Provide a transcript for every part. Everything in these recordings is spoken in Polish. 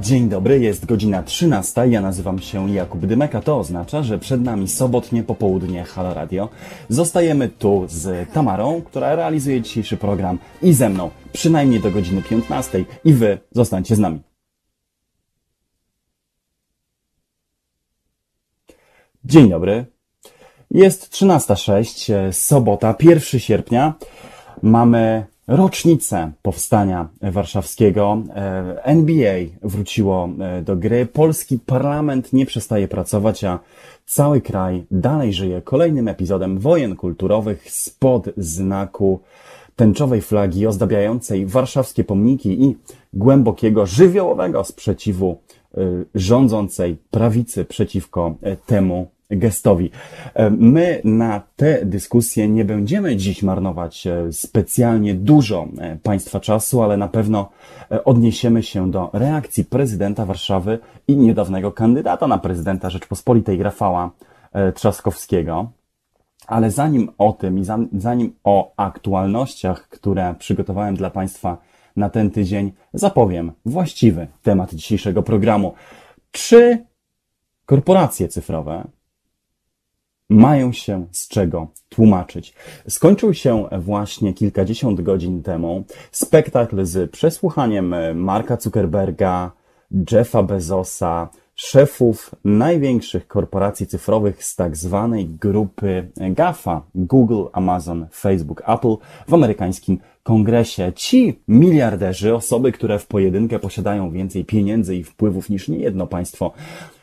Dzień dobry, jest godzina 13, ja nazywam się Jakub Dymek, a to oznacza, że przed nami sobotnie popołudnie Halo Radio. Zostajemy tu z Tamarą, która realizuje dzisiejszy program, i ze mną, przynajmniej do godziny 15, i wy zostańcie z nami. Dzień dobry, jest 13:06, sobota, 1 sierpnia, mamy rocznicę powstania warszawskiego. NBA wróciło do gry. Polski parlament nie przestaje pracować, a cały kraj dalej żyje kolejnym epizodem wojen kulturowych spod znaku tęczowej flagi ozdabiającej warszawskie pomniki i głębokiego, żywiołowego sprzeciwu rządzącej prawicy przeciwko temu gestowi. My na te dyskusje nie będziemy dziś marnować specjalnie dużo Państwa czasu, ale na pewno odniesiemy się do reakcji prezydenta Warszawy i niedawnego kandydata na prezydenta Rzeczpospolitej Rafała Trzaskowskiego. Ale zanim o tym i zanim o aktualnościach, które przygotowałem dla Państwa na ten tydzień, zapowiem właściwy temat dzisiejszego programu. Czy korporacje cyfrowe mają się z czego tłumaczyć? Skończył się właśnie kilkadziesiąt godzin temu spektakl z przesłuchaniem Marka Zuckerberga, Jeffa Bezosa, szefów największych korporacji cyfrowych z tak zwanej grupy GAFA, Google, Amazon, Facebook, Apple, w amerykańskim Kongresie. Ci miliarderzy, osoby, które w pojedynkę posiadają więcej pieniędzy i wpływów niż niejedno państwo,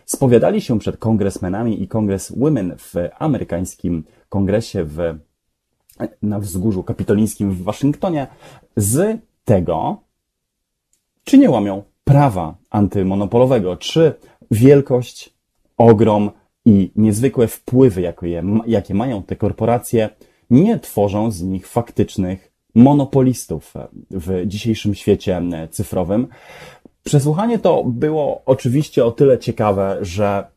spowiadali się przed kongresmenami i kongreswomen w amerykańskim kongresie na Wzgórzu Kapitolińskim w Waszyngtonie z tego, czy nie łamią prawa antymonopolowego, czy wielkość, ogrom i niezwykłe wpływy, jakie mają te korporacje, nie tworzą z nich faktycznych monopolistów w dzisiejszym świecie cyfrowym. Przesłuchanie to było oczywiście o tyle ciekawe, że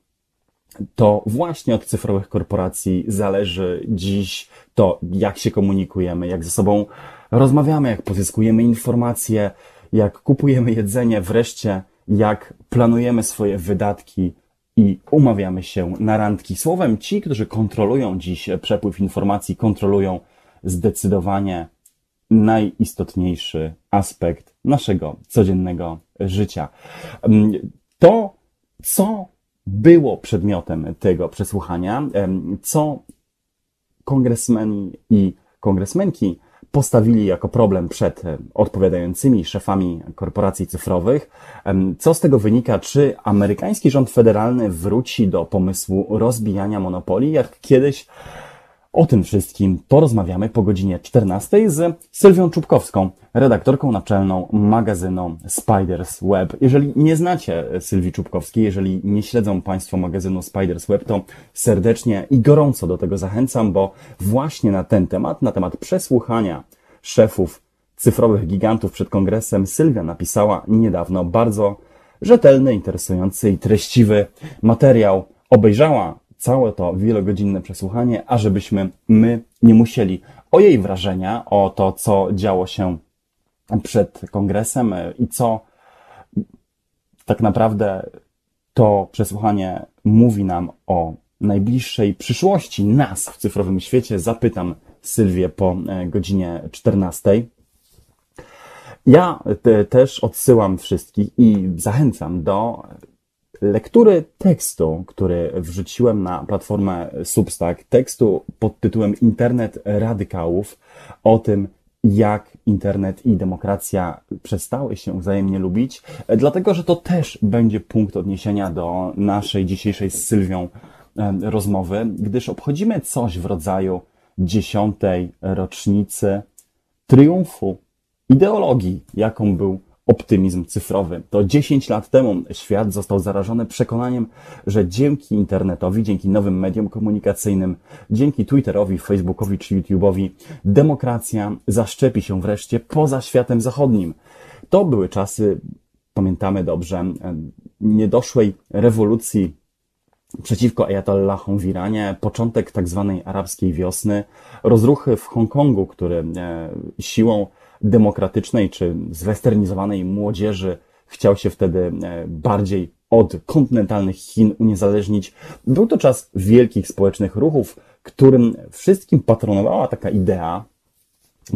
to właśnie od cyfrowych korporacji zależy dziś to, jak się komunikujemy, jak ze sobą rozmawiamy, jak pozyskujemy informacje, jak kupujemy jedzenie, wreszcie jak planujemy swoje wydatki i umawiamy się na randki. Słowem, ci, którzy kontrolują dziś przepływ informacji, kontrolują zdecydowanie najistotniejszy aspekt naszego codziennego życia. To, co było przedmiotem tego przesłuchania, co kongresmeni i kongresmenki postawili jako problem przed odpowiadającymi szefami korporacji cyfrowych, co z tego wynika, czy amerykański rząd federalny wróci do pomysłu rozbijania monopolii, jak kiedyś. O tym wszystkim porozmawiamy po godzinie 14 z Sylwią Czubkowską, redaktorką naczelną magazynu Spider's Web. Jeżeli nie znacie Sylwii Czubkowskiej, jeżeli nie śledzą Państwo magazynu Spider's Web, to serdecznie i gorąco do tego zachęcam, bo właśnie na ten temat, na temat przesłuchania szefów cyfrowych gigantów przed kongresem, Sylwia napisała niedawno bardzo rzetelny, interesujący i treściwy materiał. Obejrzała całe to wielogodzinne przesłuchanie, a żebyśmy my nie musieli. O jej wrażenia, o to, co działo się przed kongresem i co tak naprawdę to przesłuchanie mówi nam o najbliższej przyszłości nas w cyfrowym świecie, zapytam Sylwię po godzinie 14. Ja też odsyłam wszystkich i zachęcam do lektury tekstu, który wrzuciłem na platformę Substack, tekstu pod tytułem Internet radykałów, o tym, jak internet i demokracja przestały się wzajemnie lubić, dlatego że to też będzie punkt odniesienia do naszej dzisiejszej z Sylwią rozmowy, gdyż obchodzimy coś w rodzaju 10. rocznicy triumfu ideologii, jaką był optymizm cyfrowy. To 10 lat temu świat został zarażony przekonaniem, że dzięki internetowi, dzięki nowym mediom komunikacyjnym, dzięki Twitterowi, Facebookowi czy YouTube'owi demokracja zaszczepi się wreszcie poza światem zachodnim. To były czasy, pamiętamy dobrze, niedoszłej rewolucji przeciwko ajatollahom w Iranie, początek tak zwanej arabskiej wiosny, rozruchy w Hongkongu, który siłą demokratycznej czy zwesternizowanej młodzieży chciał się wtedy bardziej od kontynentalnych Chin uniezależnić. Był to czas wielkich społecznych ruchów, którym wszystkim patronowała taka idea,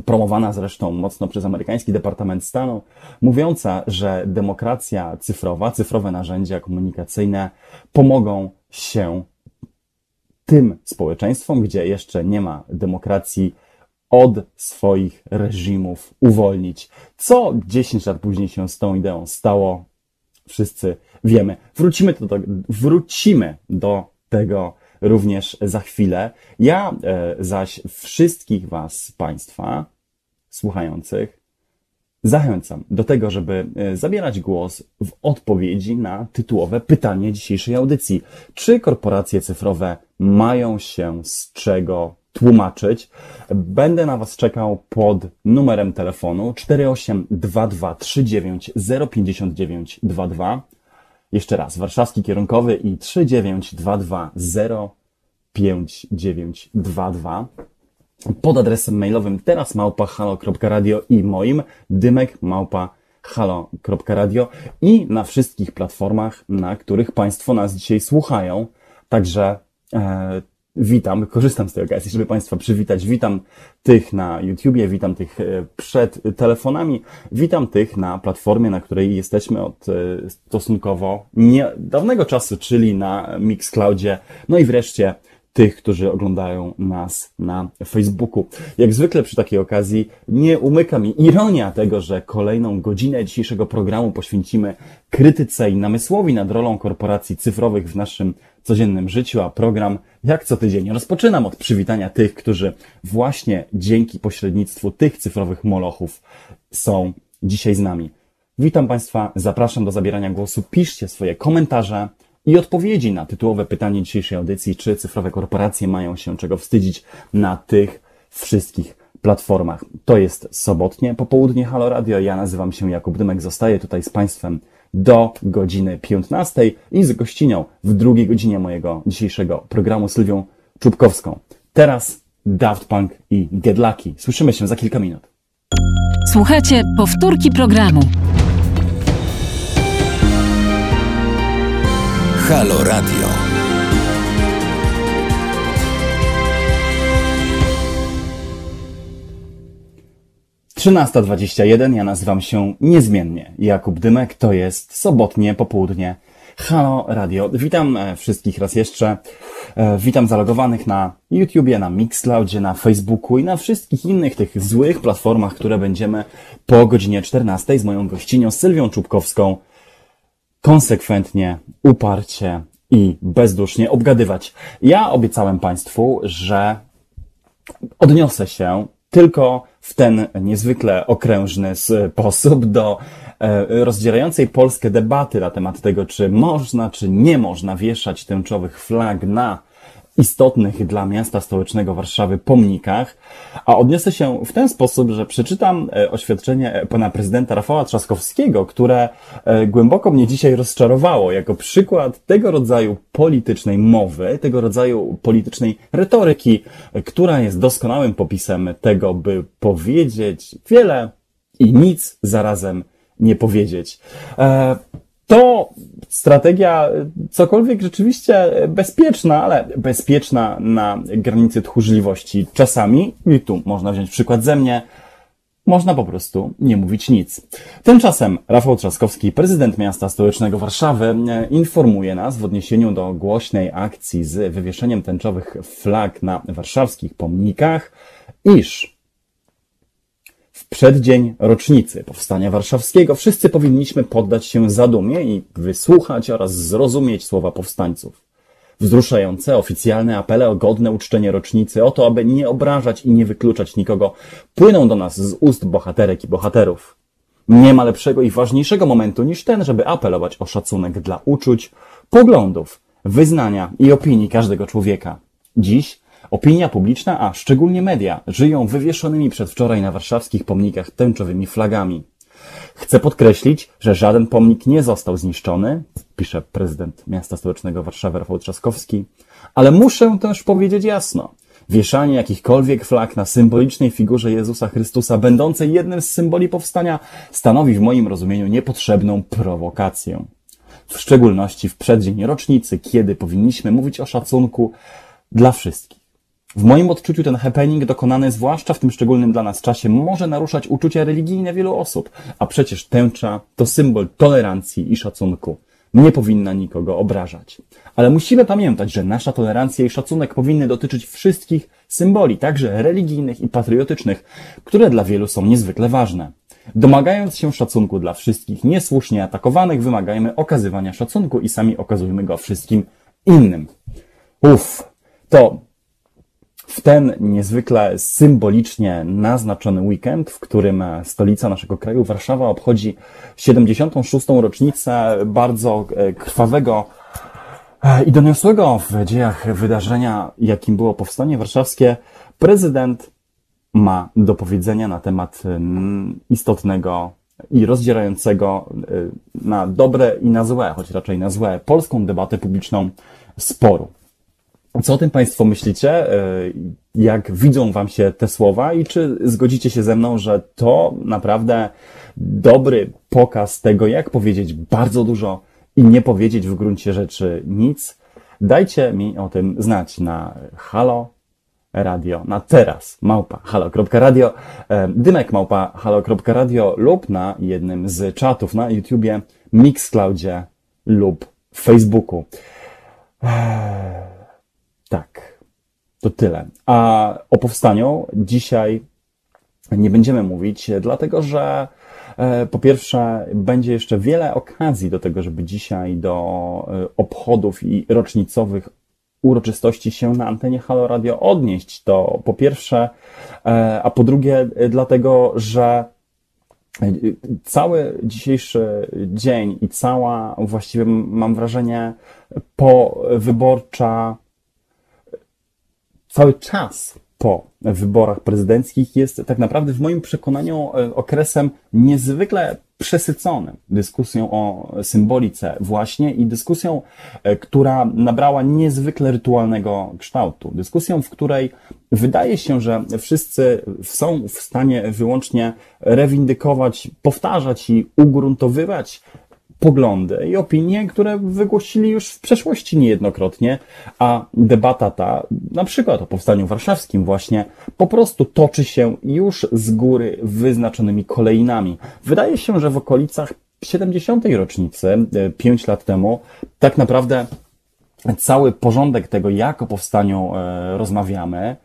promowana zresztą mocno przez amerykański Departament Stanu, mówiąca, że demokracja cyfrowa, cyfrowe narzędzia komunikacyjne pomogą się tym społeczeństwom, gdzie jeszcze nie ma demokracji, od swoich reżimów uwolnić. Co 10 lat później się z tą ideą stało, wszyscy wiemy. Wrócimy do tego również za chwilę. Ja zaś wszystkich Was, Państwa słuchających, zachęcam do tego, żeby zabierać głos w odpowiedzi na tytułowe pytanie dzisiejszej audycji. Czy korporacje cyfrowe mają się z czego tłumaczyć? Będę na Was czekał pod numerem telefonu 4822 39 059 22. Jeszcze raz, warszawski kierunkowy i 3922 05922. Pod adresem mailowym teraz@halo.radio i moim dymek@halo.radio i na wszystkich platformach, na których Państwo nas dzisiaj słuchają. Także witam, korzystam z tej okazji, żeby Państwa przywitać. Witam tych na YouTubie, witam tych przed telefonami, witam tych na platformie, na której jesteśmy od stosunkowo niedawnego czasu, czyli na Mixcloudzie, no i wreszcie tych, którzy oglądają nas na Facebooku. Jak zwykle przy takiej okazji nie umyka mi ironia tego, że kolejną godzinę dzisiejszego programu poświęcimy krytyce i namysłowi nad rolą korporacji cyfrowych w naszym codziennym życiu, a program jak co tydzień rozpoczynam od przywitania tych, którzy właśnie dzięki pośrednictwu tych cyfrowych molochów są dzisiaj z nami. Witam Państwa, zapraszam do zabierania głosu, piszcie swoje komentarze i odpowiedzi na tytułowe pytanie dzisiejszej audycji, czy cyfrowe korporacje mają się czego wstydzić na tych wszystkich platformach. To jest sobotnie popołudnie Halo Radio, ja nazywam się Jakub Dymek, zostaję tutaj z Państwem do godziny 15 i z gościnią w drugiej godzinie mojego dzisiejszego programu Sylwią Czubkowską. Teraz Daft Punk i Get Lucky. Słyszymy się za kilka minut. Słuchajcie powtórki programu. Halo Radio. Trzynasta 21, ja nazywam się niezmiennie Jakub Dymek, to jest sobotnie popołudnie Halo Radio. Witam wszystkich raz jeszcze, witam zalogowanych na YouTubie, na Mixcloudzie, na Facebooku i na wszystkich innych tych złych platformach, które będziemy po godzinie 14 z moją gościnią Sylwią Czubkowską konsekwentnie, uparcie i bezdusznie obgadywać. Ja obiecałem Państwu, że odniosę się tylko w ten niezwykle okrężny sposób do rozdzierającej Polskę debaty na temat tego, czy można, czy nie można wieszać tęczowych flag na istotnych dla miasta stołecznego Warszawy pomnikach, a odniosę się w ten sposób, że przeczytam oświadczenie pana prezydenta Rafała Trzaskowskiego, które głęboko mnie dzisiaj rozczarowało jako przykład tego rodzaju politycznej mowy, tego rodzaju politycznej retoryki, która jest doskonałym popisem tego, by powiedzieć wiele i nic zarazem nie powiedzieć. To strategia cokolwiek rzeczywiście bezpieczna, ale bezpieczna na granicy tchórzliwości. Czasami, i tu można wziąć przykład ze mnie, można po prostu nie mówić nic. Tymczasem Rafał Trzaskowski, prezydent miasta stołecznego Warszawy, informuje nas w odniesieniu do głośnej akcji z wywieszeniem tęczowych flag na warszawskich pomnikach, iż w przeddzień rocznicy Powstania Warszawskiego wszyscy powinniśmy poddać się zadumie i wysłuchać oraz zrozumieć słowa powstańców. Wzruszające oficjalne apele o godne uczczenie rocznicy, o to, aby nie obrażać i nie wykluczać nikogo, płyną do nas z ust bohaterek i bohaterów. Nie ma lepszego i ważniejszego momentu niż ten, żeby apelować o szacunek dla uczuć, poglądów, wyznania i opinii każdego człowieka. Dziś opinia publiczna, a szczególnie media, żyją wywieszonymi przedwczoraj na warszawskich pomnikach tęczowymi flagami. Chcę podkreślić, że żaden pomnik nie został zniszczony, pisze prezydent miasta stołecznego Warszawy Rafał Trzaskowski, ale muszę też powiedzieć jasno, wieszanie jakichkolwiek flag na symbolicznej figurze Jezusa Chrystusa, będącej jednym z symboli powstania, stanowi w moim rozumieniu niepotrzebną prowokację. W szczególności w przeddzień rocznicy, kiedy powinniśmy mówić o szacunku dla wszystkich. W moim odczuciu ten happening dokonany, zwłaszcza w tym szczególnym dla nas czasie, może naruszać uczucia religijne wielu osób, a przecież tęcza to symbol tolerancji i szacunku. Nie powinna nikogo obrażać. Ale musimy pamiętać, że nasza tolerancja i szacunek powinny dotyczyć wszystkich symboli, także religijnych i patriotycznych, które dla wielu są niezwykle ważne. Domagając się szacunku dla wszystkich niesłusznie atakowanych, wymagajmy okazywania szacunku i sami okazujmy go wszystkim innym. To w ten niezwykle symbolicznie naznaczony weekend, w którym stolica naszego kraju, Warszawa, obchodzi 76. rocznicę bardzo krwawego i doniosłego w dziejach wydarzenia, jakim było Powstanie Warszawskie, prezydent ma do powiedzenia na temat istotnego i rozdzierającego na dobre i na złe, choć raczej na złe, polską debatę publiczną sporu. Co o tym Państwo myślicie? Jak widzą Wam się te słowa i czy zgodzicie się ze mną, że to naprawdę dobry pokaz tego, jak powiedzieć bardzo dużo i nie powiedzieć w gruncie rzeczy nic? Dajcie mi o tym znać na Halo Radio na teraz, halo.radio, dymek halo.radio lub na jednym z czatów na YouTubie, Mixcloudzie lub Facebooku. Tak, to tyle. A o powstaniu dzisiaj nie będziemy mówić, dlatego że po pierwsze będzie jeszcze wiele okazji do tego, żeby dzisiaj do obchodów i rocznicowych uroczystości się na antenie Halo Radio odnieść, to po pierwsze, a po drugie dlatego, że cały dzisiejszy dzień i cała właściwie mam wrażenie powyborcza, cały czas po wyborach prezydenckich jest tak naprawdę w moim przekonaniu okresem niezwykle przesyconym dyskusją o symbolice właśnie i dyskusją, która nabrała niezwykle rytualnego kształtu. Dyskusją, w której wydaje się, że wszyscy są w stanie wyłącznie rewindykować, powtarzać i ugruntowywać poglądy i opinie, które wygłosili już w przeszłości niejednokrotnie, a debata ta, na przykład o Powstaniu Warszawskim właśnie, po prostu toczy się już z góry wyznaczonymi kolejnami. Wydaje się, że w okolicach 70. rocznicy, 5 lat temu, tak naprawdę cały porządek tego, jak o powstaniu rozmawiamy,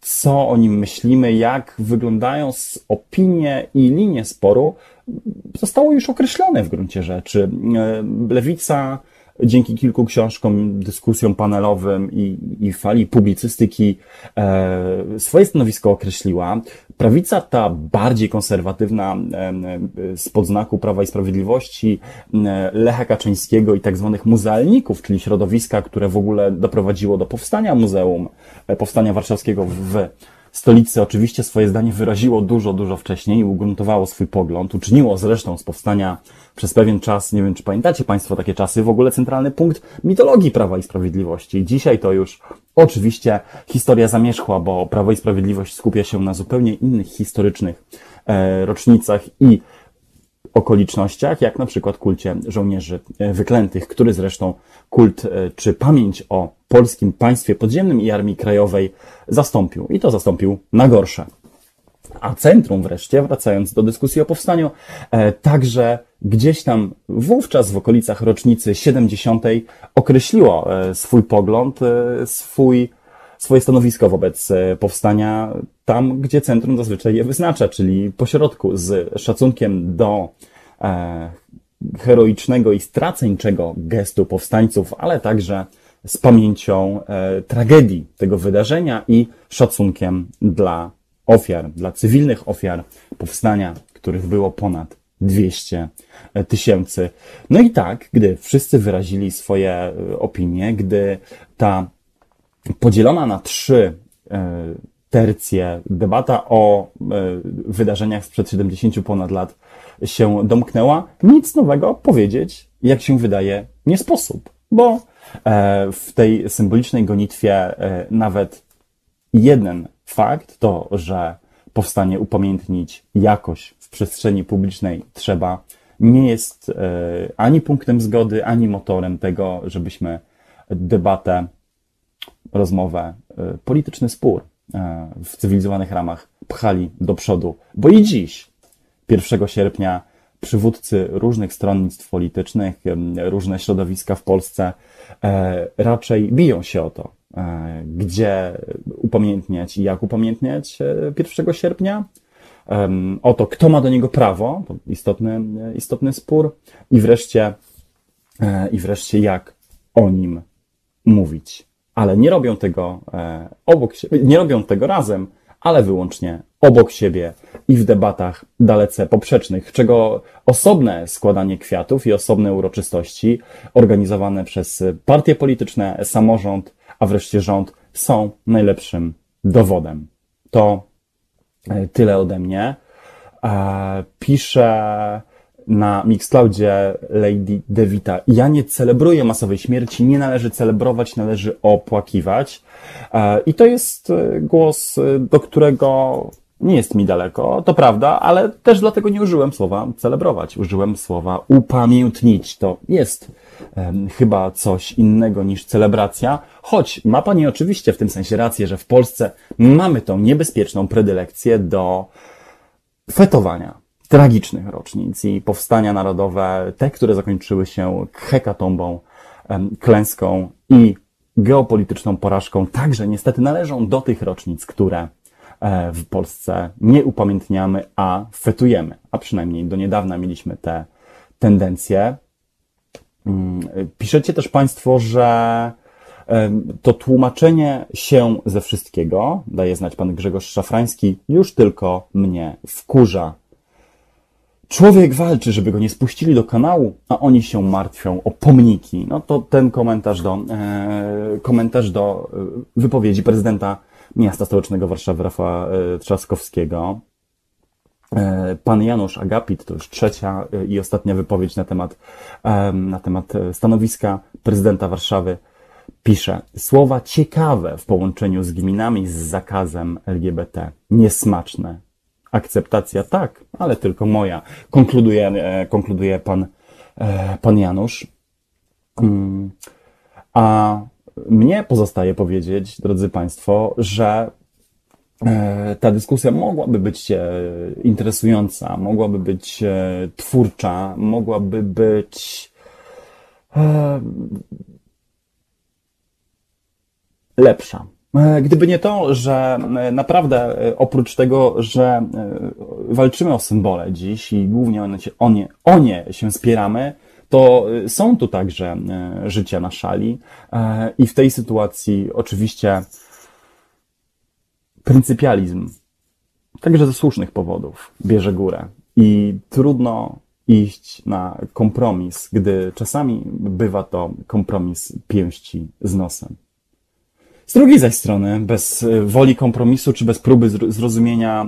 co o nim myślimy, jak wyglądają opinie i linie sporu, zostało już określone w gruncie rzeczy. Lewica dzięki kilku książkom, dyskusjom panelowym i fali publicystyki swoje stanowisko określiła. Prawica ta bardziej konserwatywna spod znaku Prawa i Sprawiedliwości, Lecha Kaczyńskiego i tak zwanych muzealników, czyli środowiska, które w ogóle doprowadziło do powstania Muzeum Powstania Warszawskiego w stolicy, oczywiście swoje zdanie wyraziło dużo wcześniej i ugruntowało swój pogląd. Uczyniło zresztą z powstania przez pewien czas, nie wiem czy pamiętacie Państwo takie czasy, w ogóle centralny punkt mitologii Prawa i Sprawiedliwości. Dzisiaj to już oczywiście historia zamierzchła, bo Prawo i Sprawiedliwość skupia się na zupełnie innych historycznych rocznicach i okolicznościach, jak na przykład kulcie żołnierzy wyklętych, który zresztą kult czy pamięć o polskim państwie podziemnym i Armii Krajowej zastąpił. I to zastąpił na gorsze. A centrum wreszcie, wracając do dyskusji o powstaniu, także gdzieś tam wówczas w okolicach rocznicy 70. określiło swój pogląd, swoje stanowisko wobec powstania tam, gdzie centrum zazwyczaj je wyznacza, czyli pośrodku, z szacunkiem do heroicznego i straceńczego gestu powstańców, ale także z pamięcią tragedii tego wydarzenia i szacunkiem dla ofiar, dla cywilnych ofiar powstania, których było ponad 200 tysięcy. No i tak, gdy wszyscy wyrazili swoje opinie, gdy ta podzielona na trzy tercje debata o wydarzeniach sprzed 70 ponad lat się domknęła, nic nowego powiedzieć, jak się wydaje, nie sposób, bo w tej symbolicznej gonitwie nawet Jeden fakt to, że powstanie upamiętnić jakoś w przestrzeni publicznej trzeba, nie jest ani punktem zgody, ani motorem tego, żebyśmy debatę, rozmowę, polityczny spór w cywilizowanych ramach pchali do przodu. Bo i dziś, 1 sierpnia, przywódcy różnych stronnictw politycznych, różne środowiska w Polsce raczej biją się o to, gdzie upamiętniać i jak upamiętniać 1 sierpnia, o to, kto ma do niego prawo, to istotny spór, i wreszcie jak o nim mówić. Ale nie robią tego obok siebie, nie robią tego razem, ale wyłącznie obok siebie i w debatach dalece poprzecznych, czego osobne składanie kwiatów i osobne uroczystości organizowane przez partie polityczne, samorząd, a wreszcie rząd są najlepszym dowodem. To tyle ode mnie. Pisze na Mixcloudzie Lady Devita. Ja nie celebruję masowej śmierci, nie należy celebrować, należy opłakiwać. I to jest głos, do którego nie jest mi daleko, to prawda, ale też dlatego nie użyłem słowa celebrować. Użyłem słowa upamiętnić. To jest chyba coś innego niż celebracja, choć ma Pani oczywiście w tym sensie rację, że w Polsce mamy tą niebezpieczną predylekcję do fetowania tragicznych rocznic i powstania narodowe, te, które zakończyły się hekatombą, klęską i geopolityczną porażką, także niestety należą do tych rocznic, które w Polsce nie upamiętniamy, a fetujemy. A przynajmniej do niedawna mieliśmy te tendencje. Piszecie też Państwo, że to tłumaczenie się ze wszystkiego, daje znać Pan Grzegorz Szafrański, już tylko mnie wkurza. Człowiek walczy, żeby go nie spuścili do kanału, a oni się martwią o pomniki. No to ten komentarz do wypowiedzi prezydenta miasta stołecznego Warszawy Rafała Trzaskowskiego. Pan Janusz Agapit, to już trzecia i ostatnia wypowiedź na temat stanowiska prezydenta Warszawy, pisze: słowa ciekawe w połączeniu z gminami z zakazem LGBT. Niesmaczne. Akceptacja tak, ale tylko moja. Konkluduje pan Janusz. A mnie pozostaje powiedzieć, drodzy Państwo, że ta dyskusja mogłaby być interesująca, mogłaby być twórcza, mogłaby być lepsza. Gdyby nie to, że naprawdę oprócz tego, że walczymy o symbole dziś i głównie o nie się spieramy, to są tu także życia na szali i w tej sytuacji oczywiście pryncypializm, także ze słusznych powodów, bierze górę i trudno iść na kompromis, gdy czasami bywa to kompromis pięści z nosem. Z drugiej zaś strony, bez woli kompromisu czy bez próby zrozumienia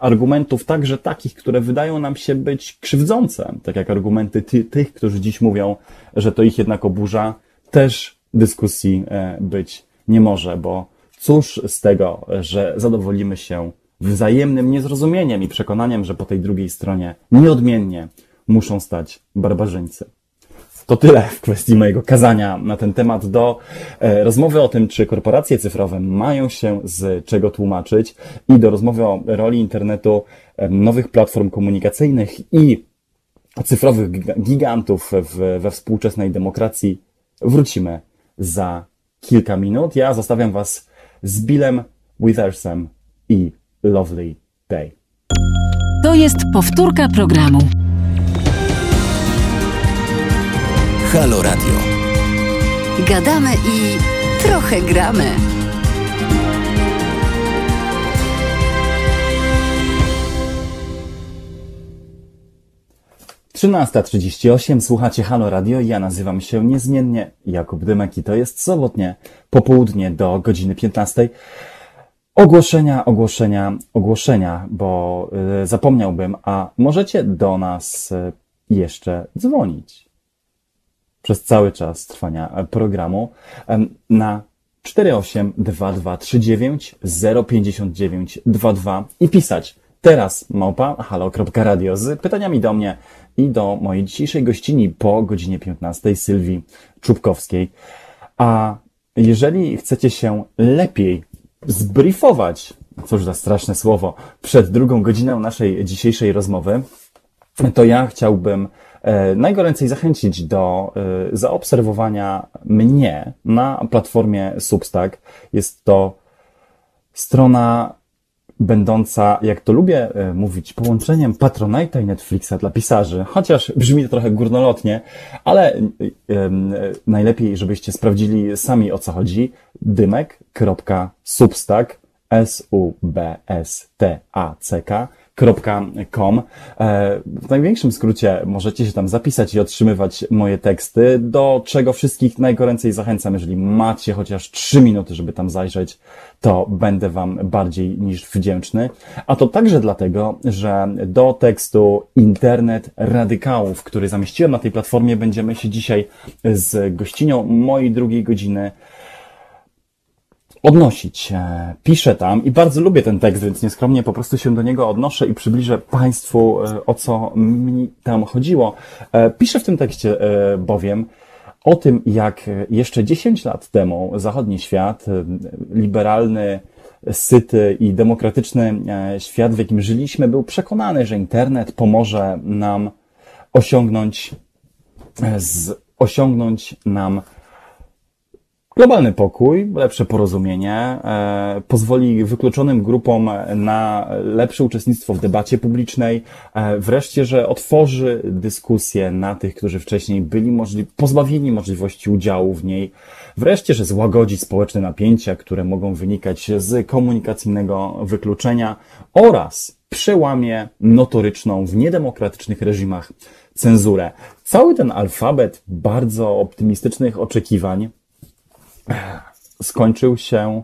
argumentów, także takich, które wydają nam się być krzywdzące, tak jak argumenty tych, którzy dziś mówią, że to ich jednak oburza, też dyskusji być nie może, bo cóż z tego, że zadowolimy się wzajemnym niezrozumieniem i przekonaniem, że po tej drugiej stronie nieodmiennie muszą stać barbarzyńcy. To tyle w kwestii mojego kazania na ten temat. Do rozmowy o tym, czy korporacje cyfrowe mają się z czego tłumaczyć, i do rozmowy o roli internetu, nowych platform komunikacyjnych i cyfrowych gigantów we współczesnej demokracji wrócimy za kilka minut. Ja zostawiam Was z Billem Withersem i Lovely Day. To jest powtórka programu. Halo Radio. Gadamy i trochę gramy. Trzynasta 38, słuchacie Halo Radio, ja nazywam się niezmiennie Jakub Dymek i to jest sobotnie popołudnie do godziny 15. Ogłoszenia, bo zapomniałbym, a możecie do nas jeszcze dzwonić. Przez cały czas trwania programu na 48 22 39 059 22 i pisać teraz @halo.radio z pytaniami do mnie i do mojej dzisiejszej gościni po godzinie 15, Sylwii Czubkowskiej. A jeżeli chcecie się lepiej zbriefować, cóż za straszne słowo, przed drugą godziną naszej dzisiejszej rozmowy, to ja chciałbym najgoręcej zachęcić do zaobserwowania mnie na platformie Substack. Jest to strona będąca, jak to lubię mówić, połączeniem Patronite'a i Netflixa dla pisarzy. Chociaż brzmi to trochę górnolotnie, ale najlepiej, żebyście sprawdzili sami, o co chodzi. Dymek.substack.com. W największym skrócie możecie się tam zapisać i otrzymywać moje teksty, do czego wszystkich najgoręcej zachęcam. Jeżeli macie chociaż 3 minuty, żeby tam zajrzeć, to będę Wam bardziej niż wdzięczny. A to także dlatego, że do tekstu Internet Radykałów, który zamieściłem na tej platformie, będziemy się dzisiaj z gościnią mojej drugiej godziny odnosić. Piszę tam i bardzo lubię ten tekst, więc nieskromnie po prostu się do niego odnoszę i przybliżę Państwu, o co mi tam chodziło. Piszę w tym tekście bowiem o tym, jak jeszcze 10 lat temu zachodni świat, liberalny, syty i demokratyczny świat, w jakim żyliśmy, był przekonany, że internet pomoże nam osiągnąć globalny pokój, lepsze porozumienie, pozwoli wykluczonym grupom na lepsze uczestnictwo w debacie publicznej, wreszcie, że otworzy dyskusję na tych, którzy wcześniej byli pozbawieni możliwości udziału w niej, wreszcie, że złagodzi społeczne napięcia, które mogą wynikać z komunikacyjnego wykluczenia oraz przełamie notoryczną w niedemokratycznych reżimach cenzurę. Cały ten alfabet bardzo optymistycznych oczekiwań skończył się,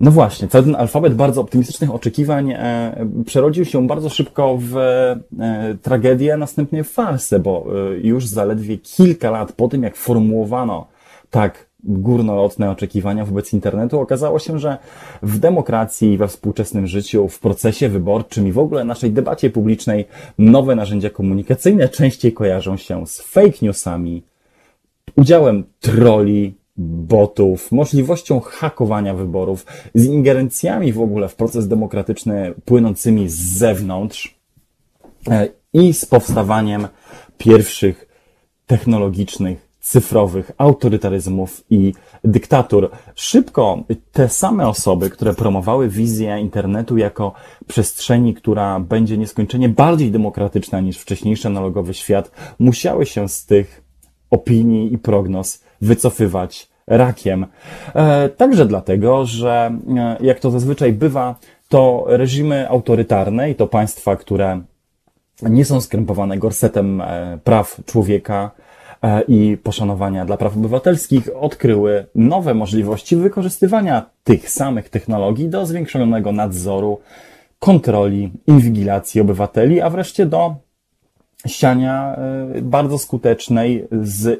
no właśnie, cały ten alfabet bardzo optymistycznych oczekiwań przerodził się bardzo szybko w tragedię, a następnie w farsę, bo już zaledwie kilka lat po tym, jak formułowano tak górnolotne oczekiwania wobec internetu, okazało się, że w demokracji, we współczesnym życiu, w procesie wyborczym i w ogóle naszej debacie publicznej nowe narzędzia komunikacyjne częściej kojarzą się z fake newsami, udziałem trolli, botów, możliwością hakowania wyborów, z ingerencjami w ogóle w proces demokratyczny płynącymi z zewnątrz i z powstawaniem pierwszych technologicznych, cyfrowych autorytaryzmów i dyktatur. Szybko te same osoby, które promowały wizję internetu jako przestrzeni, która będzie nieskończenie bardziej demokratyczna niż wcześniejszy analogowy świat, musiały się z tych opinii i prognoz wycofywać rakiem. Także dlatego, że jak to zazwyczaj bywa, to reżimy autorytarne i to państwa, które nie są skrępowane gorsetem praw człowieka i poszanowania dla praw obywatelskich, odkryły nowe możliwości wykorzystywania tych samych technologii do zwiększonego nadzoru, kontroli, inwigilacji obywateli, a wreszcie do siania bardzo skutecznej,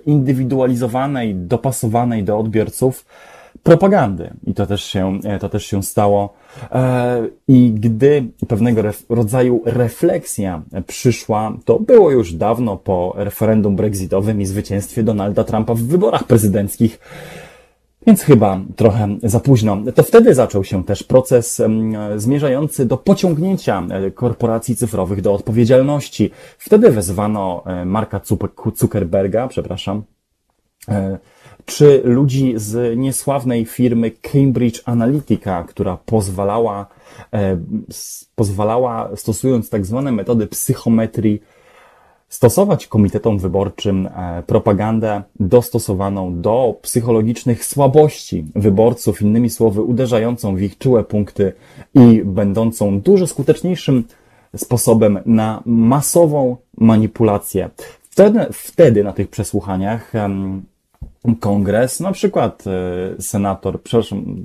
zindywidualizowanej, dopasowanej do odbiorców propagandy. I to też się stało. I gdy pewnego rodzaju refleksja przyszła, to było już dawno po referendum brexitowym i zwycięstwie Donalda Trumpa w wyborach prezydenckich, więc chyba trochę za późno. To wtedy zaczął się też proces zmierzający do pociągnięcia korporacji cyfrowych do odpowiedzialności. Wtedy wezwano Marka Zuckerberga, czy ludzi z niesławnej firmy Cambridge Analytica, która pozwalała, stosując tak zwane metody psychometrii, stosować komitetom wyborczym propagandę dostosowaną do psychologicznych słabości wyborców, innymi słowy uderzającą w ich czułe punkty i będącą dużo skuteczniejszym sposobem na masową manipulację. Wtedy na tych przesłuchaniach Kongres, na przykład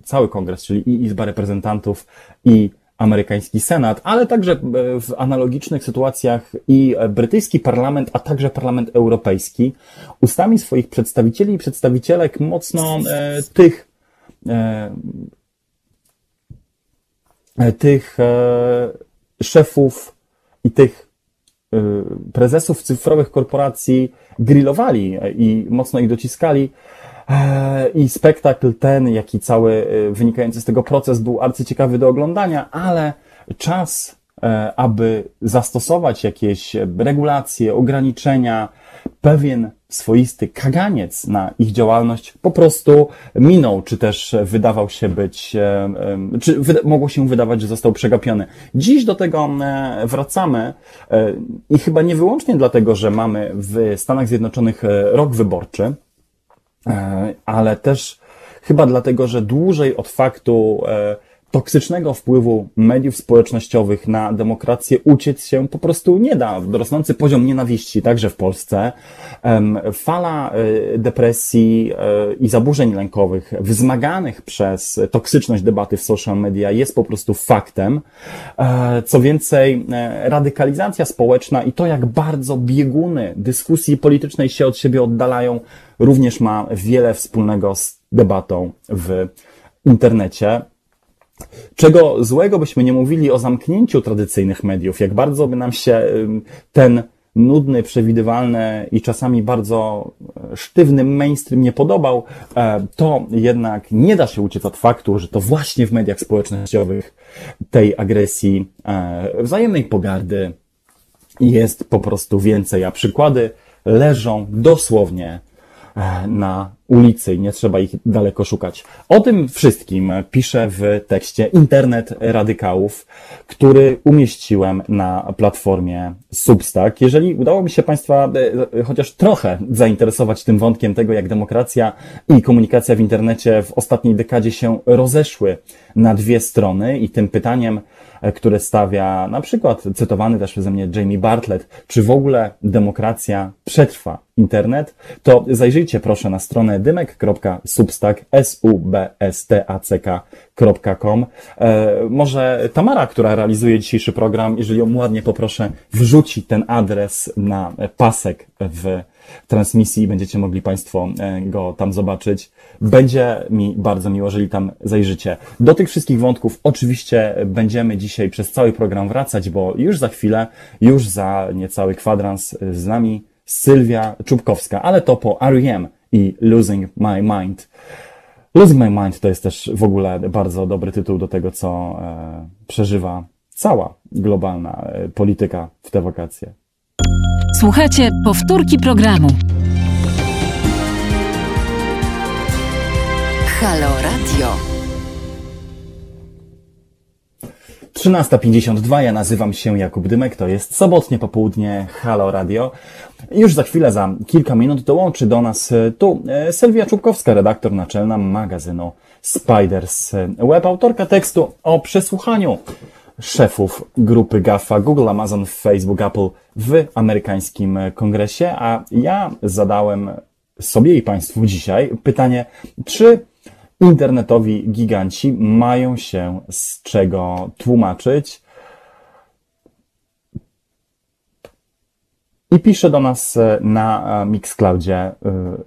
cały Kongres, czyli i Izba Reprezentantów, i amerykański Senat, ale także w analogicznych sytuacjach i brytyjski parlament, a także parlament europejski, ustami swoich przedstawicieli i przedstawicielek mocno tych tych szefów i tych prezesów cyfrowych korporacji grillowali i mocno ich dociskali. I spektakl ten, jak i cały wynikający z tego proces był arcyciekawy do oglądania, ale czas, aby zastosować jakieś regulacje, ograniczenia, pewien swoisty kaganiec na ich działalność po prostu minął, czy też wydawał się być, czy mogło się wydawać, że został przegapiony. Dziś do tego wracamy i chyba nie wyłącznie dlatego, że mamy w Stanach Zjednoczonych rok wyborczy, ale też chyba dlatego, że dłużej od faktu toksycznego wpływu mediów społecznościowych na demokrację uciec się po prostu nie da. Rosnący poziom nienawiści, także w Polsce, fala depresji i zaburzeń lękowych wzmaganych przez toksyczność debaty w social media jest po prostu faktem. Co więcej, radykalizacja społeczna i to, jak bardzo bieguny dyskusji politycznej się od siebie oddalają, również ma wiele wspólnego z debatą w internecie. Czego złego byśmy nie mówili o zamknięciu tradycyjnych mediów, jak bardzo by nam się ten nudny, przewidywalny i czasami bardzo sztywny mainstream nie podobał, to jednak nie da się uciec od faktu, że to właśnie w mediach społecznościowych tej agresji, wzajemnej pogardy jest po prostu więcej, a przykłady leżą dosłownie na ulicy i nie trzeba ich daleko szukać. O tym wszystkim piszę w tekście Internet Radykałów, który umieściłem na platformie Substack. Jeżeli udało mi się Państwa chociaż trochę zainteresować tym wątkiem tego, jak demokracja i komunikacja w internecie w ostatniej dekadzie się rozeszły na dwie strony i tym pytaniem, które stawia na przykład cytowany też przeze mnie Jamie Bartlett, czy w ogóle demokracja przetrwa internet, to zajrzyjcie proszę na stronę dymek.substack.com. Może Tamara, która realizuje dzisiejszy program, jeżeli ją ładnie poproszę, wrzuci ten adres na pasek w transmisji i będziecie mogli Państwo go tam zobaczyć. Będzie mi bardzo miło, jeżeli tam zajrzycie. Do tych wszystkich wątków oczywiście będziemy dzisiaj przez cały program wracać, bo już za chwilę, już za niecały kwadrans z nami Sylwia Czubkowska, ale to po REM i Losing My Mind. Losing My Mind to jest też w ogóle bardzo dobry tytuł do tego, co przeżywa cała globalna polityka w te wakacje. Słuchajcie powtórki programu. Halo Radio. 13:52, ja nazywam się Jakub Dymek, to jest sobotnie popołudnie Halo Radio. Już za chwilę, za kilka minut dołączy do nas tu Sylwia Czubkowska, redaktor naczelna magazynu Spider's Web, autorka tekstu o przesłuchaniu szefów grupy GAFA, Google, Amazon, Facebook, Apple w amerykańskim kongresie, a ja zadałem sobie i Państwu dzisiaj pytanie, czy internetowi giganci mają się z czego tłumaczyć. I pisze do nas na Mixcloudzie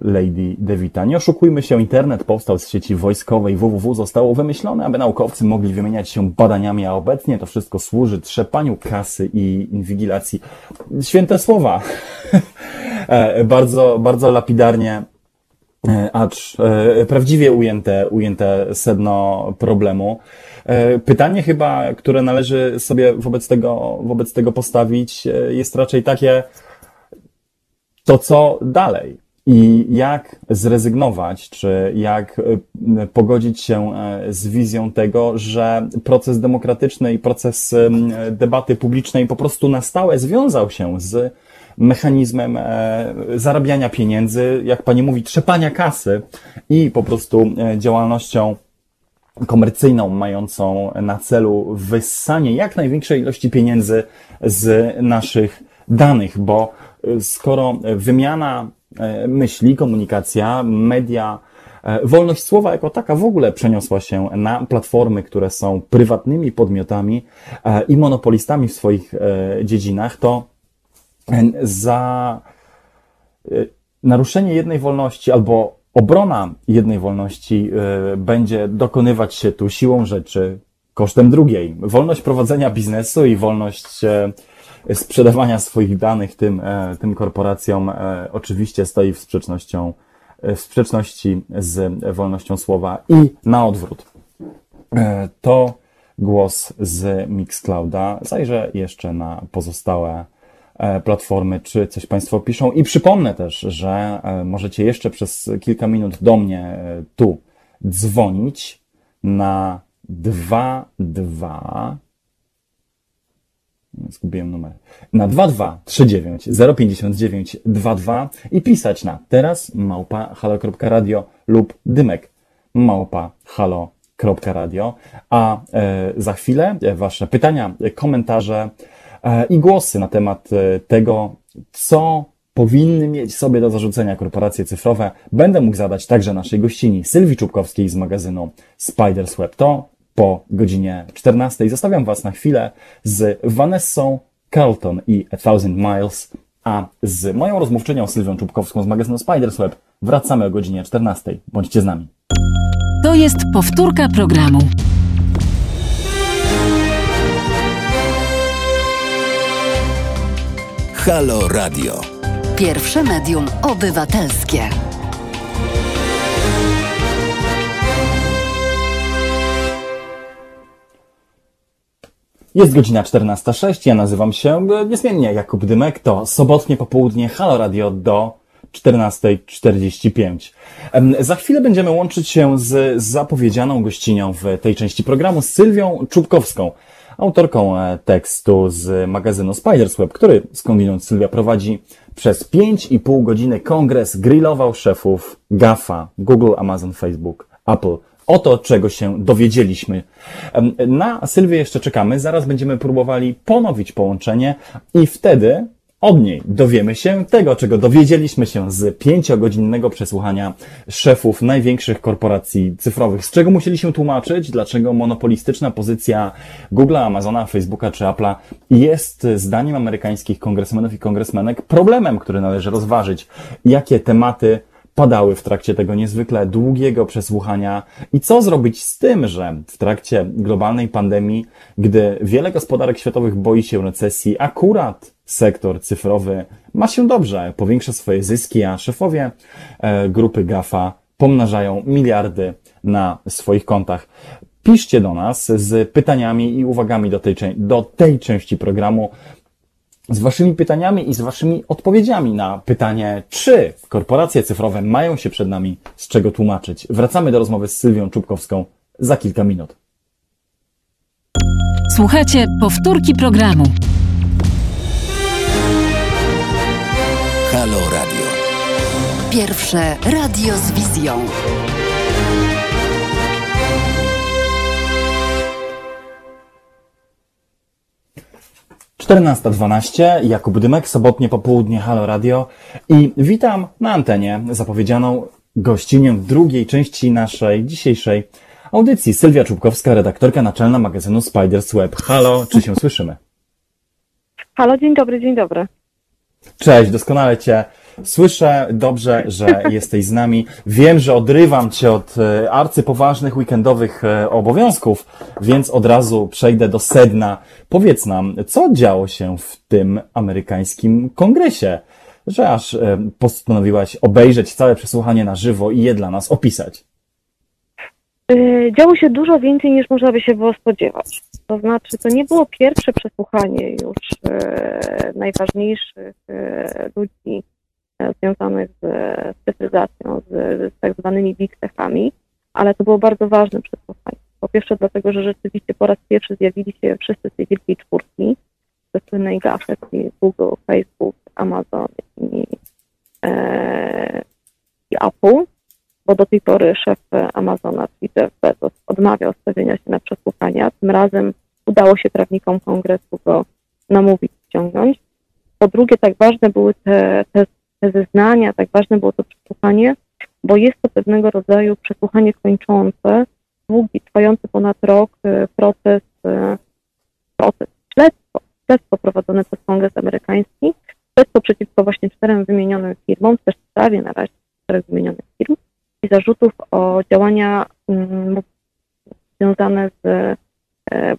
Lady DeVita. Nie oszukujmy się, internet powstał z sieci wojskowej www, zostało wymyślone, aby naukowcy mogli wymieniać się badaniami, a obecnie to wszystko służy trzepaniu kasy i inwigilacji. Święte słowa. Bardzo, bardzo lapidarnie, acz prawdziwie ujęte sedno problemu. Pytanie chyba, które należy sobie wobec tego postawić, jest raczej takie, to co dalej i jak zrezygnować, czy jak pogodzić się z wizją tego, że proces demokratyczny i proces debaty publicznej po prostu na stałe związał się z mechanizmem zarabiania pieniędzy, jak pani mówi, trzepania kasy i po prostu działalnością komercyjną mającą na celu wyssanie jak największej ilości pieniędzy z naszych danych, bo skoro wymiana myśli, komunikacja, media, wolność słowa jako taka w ogóle przeniosła się na platformy, które są prywatnymi podmiotami i monopolistami w swoich dziedzinach, to za naruszenie jednej wolności albo obrona jednej wolności będzie dokonywać się tu siłą rzeczy kosztem drugiej. Wolność prowadzenia biznesu i wolność sprzedawania swoich danych tym korporacjom oczywiście stoi w sprzeczności z wolnością słowa i na odwrót. To głos z Mixclouda. Zajrzę jeszcze na pozostałe platformy, czy coś Państwo piszą. I przypomnę też, że możecie jeszcze przez kilka minut do mnie tu dzwonić na 22... Zgubiłem numer. Na 22 39 059 22 i pisać na teraz@halo.radio lub dymek@halo.radio. A za chwilę Wasze pytania, komentarze i głosy na temat tego, co powinny mieć sobie do zarzucenia korporacje cyfrowe, będę mógł zadać także naszej gościni Sylwii Czubkowskiej z magazynu Spider's Web. To po godzinie 14. Zostawiam Was na chwilę z Vanessą Carlton i 1000 Miles, a z moją rozmówczynią Sylwią Czubkowską z magazynu Spider's Web wracamy o godzinie 14. Bądźcie z nami. To jest powtórka programu. Halo Radio. Pierwsze medium obywatelskie. Jest godzina 14:06, ja nazywam się niezmiennie Jakub Dymek, to sobotnie popołudnie Halo Radio do 14:45. Za chwilę będziemy łączyć się z zapowiedzianą gościnią w tej części programu, Sylwią Czubkowską, autorką tekstu z magazynu Spider's Web, który skądinąd Sylwia prowadzi. Przez 5,5 godziny kongres grillował szefów GAFA, Google, Amazon, Facebook, Apple. O to, czego się dowiedzieliśmy. Na Sylwię jeszcze czekamy, zaraz będziemy próbowali ponowić połączenie i wtedy od niej dowiemy się tego, czego dowiedzieliśmy się z 5-godzinnego przesłuchania szefów największych korporacji cyfrowych. Z czego musieli się tłumaczyć, dlaczego monopolistyczna pozycja Google'a, Amazona, Facebooka czy Apple'a jest zdaniem amerykańskich kongresmenów i kongresmenek problemem, który należy rozważyć. Jakie tematy padały w trakcie tego niezwykle długiego przesłuchania i co zrobić z tym, że w trakcie globalnej pandemii, gdy wiele gospodarek światowych boi się recesji, akurat sektor cyfrowy ma się dobrze, powiększa swoje zyski, a szefowie grupy GAFA pomnażają miliardy na swoich kontach. Piszcie do nas z pytaniami i uwagami do tej części programu, z Waszymi pytaniami i z Waszymi odpowiedziami na pytanie, czy korporacje cyfrowe mają się przed nami z czego tłumaczyć. Wracamy do rozmowy z Sylwią Czubkowską za kilka minut. Słuchajcie powtórki programu. Halo Radio. Pierwsze radio z wizją. Jakub Dymek, sobotnie popołudnie Halo Radio i witam na antenie zapowiedzianą gościnię drugiej części naszej dzisiejszej audycji. Sylwia Czubkowska, redaktorka naczelna magazynu Spider's Web. Halo, czy się słyszymy? Halo, dzień dobry, dzień dobry. Cześć, doskonale Cię słyszę, dobrze, że jesteś z nami. Wiem, że odrywam Cię od arcypoważnych weekendowych obowiązków, więc od razu przejdę do sedna. Powiedz nam, co działo się w tym amerykańskim kongresie, że aż postanowiłaś obejrzeć całe przesłuchanie na żywo i je dla nas opisać. Działo się dużo więcej, niż można by się było spodziewać. To znaczy, to nie było pierwsze przesłuchanie już najważniejszych ludzi związanych z cyfryzacją, z tak zwanymi big techami, ale to było bardzo ważne przesłuchanie. Po pierwsze dlatego, że rzeczywiście po raz pierwszy zjawili się wszyscy z tej wielkiej czwórki, ze słynnej gafy, czyli Google, Facebook, Amazon i Apple, bo do tej pory szef Amazona, czyli Jeff Bezos, odmawiał stawienia się na przesłuchania. Tym razem udało się prawnikom kongresu go namówić, ściągnąć. Po drugie, tak ważne były te zeznania, tak ważne było to przesłuchanie, bo jest to pewnego rodzaju przesłuchanie kończące długi, trwający ponad rok śledztwo prowadzone przez Kongres amerykański, śledztwo przeciwko właśnie 4 wymienionym firmom, też w sprawie na razie 4 wymienionych firm, zarzutów o działania związane z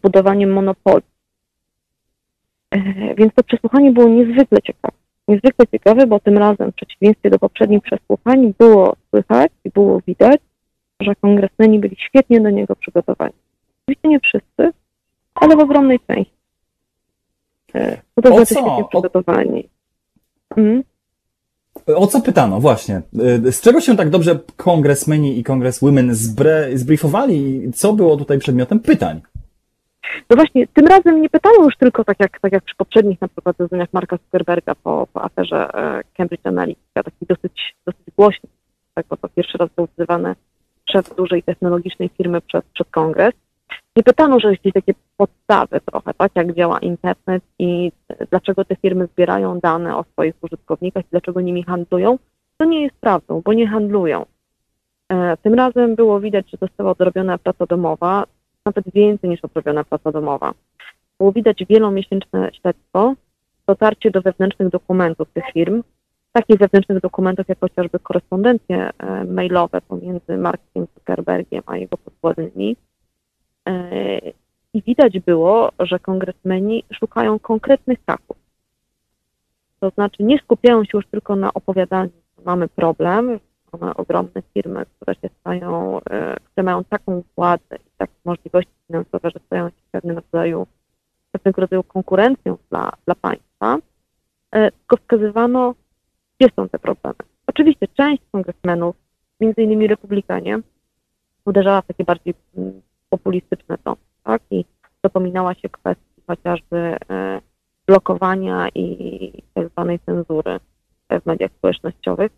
budowaniem monopoli. Więc to przesłuchanie było niezwykle ciekawe. Niezwykle ciekawe, bo tym razem w przeciwieństwie do poprzednich przesłuchań było słychać i było widać, że kongresmeni byli świetnie do niego przygotowani. Oczywiście nie wszyscy, ale w ogromnej części. To też znaczy świetnie przygotowani. Mhm. O co pytano właśnie? Z czego się tak dobrze kongresmeni i kongreswomen zbriefowali? Co było tutaj przedmiotem pytań? No właśnie, tym razem nie pytano już tylko tak jak przy poprzednich na przykład zeznaniach Marka Zuckerberga po aferze Cambridge Analytica, taki dosyć głośny, tak, bo to pierwszy raz był wzywany szef dużej technologicznej firmy przez kongres. Nie pytano, że jeśli takie podstawy trochę, tak jak działa internet i dlaczego te firmy zbierają dane o swoich użytkownikach i dlaczego nimi handlują, to nie jest prawdą, bo nie handlują. Tym razem było widać, że została odrobiona praca domowa, nawet więcej niż odrobiona praca domowa. Było widać wielomiesięczne śledztwo, dotarcie do wewnętrznych dokumentów tych firm, takich wewnętrznych dokumentów jak chociażby korespondencje mailowe pomiędzy Markiem Zuckerbergiem a jego podwładnymi. I widać było, że kongresmeni szukają konkretnych haków. To znaczy nie skupiają się już tylko na opowiadaniu, że mamy problem, mamy ogromne firmy, które mają taką władzę i takie możliwości finansowe, że stają się pewnego rodzaju konkurencją dla państwa, tylko wskazywano, gdzie są te problemy. Oczywiście część kongresmenów, między innymi republikanie, uderzała w takie bardziej populistyczne to, tak? I dopominała się kwestii chociażby blokowania i tak zwanej cenzury w mediach społecznościowych.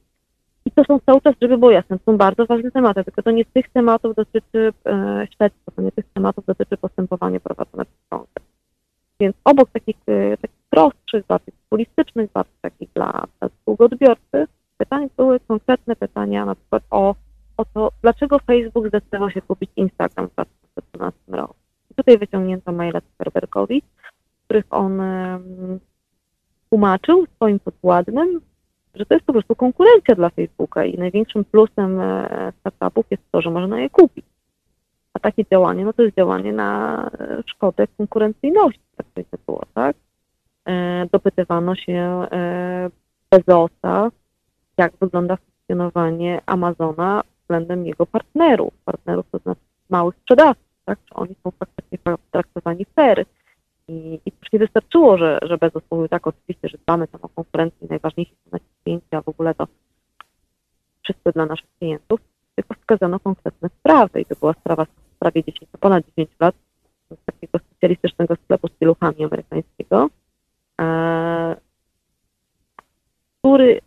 I to są cały czas, żeby było jasne, to są bardzo ważne tematy, tylko to nie tych tematów dotyczy śledztwo, to nie tych tematów dotyczy postępowanie prowadzone przez kongres. Więc obok takich prostszych, bardziej populistycznych, bardziej takich dla spółodbiorcy, pytań były konkretne pytania na przykład o to, dlaczego Facebook zdecydował się kupić Instagram w 2013 roku. I tutaj wyciągnięto maile Zuckerbergowi, których on tłumaczył swoim podwładnym, że to jest po prostu konkurencja dla Facebooka i największym plusem startupów jest to, że można je kupić. A takie działanie, no to jest działanie na szkodę konkurencyjności, tak to było, tak? Dopytywano się Bezosa, jak wygląda funkcjonowanie Amazona względem jego partnerów, to znaczy małych sprzedawców, tak? Czy oni są faktycznie traktowani fair? I nie wystarczyło, że Bezos mówił tak, oczywiście, że dbamy tam o konkurencję, najważniejsze są nasi klienci, a w ogóle to wszystko dla naszych klientów, tylko wskazano konkretne sprawy i to była sprawa w prawie 10, ponad 10 lat z takiego specjalistycznego sklepu z pieluchami amerykańskiego, który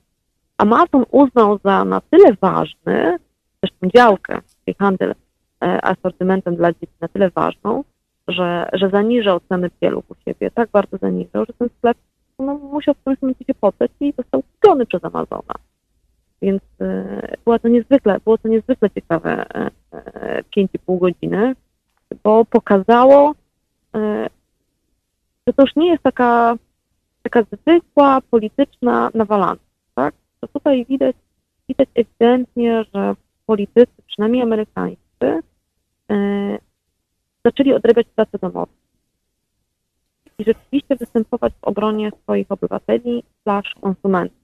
Amazon uznał za na tyle ważny, zresztą działkę, czyli handel asortymentem dla dzieci na tyle ważną, że zaniżał ceny pieluch u siebie, tak bardzo zaniżał, że ten sklep musiał w którymś momencie poddać i został kupiony przez Amazona. Więc było to niezwykle ciekawe 5,5 godziny, bo pokazało, że to już nie jest taka zwykła polityczna nawalanka, tak? To tutaj widać ewidentnie, że politycy, przynajmniej amerykańscy, zaczęli odrabiać pracę domową i rzeczywiście występować w obronie swoich obywateli / konsumentów.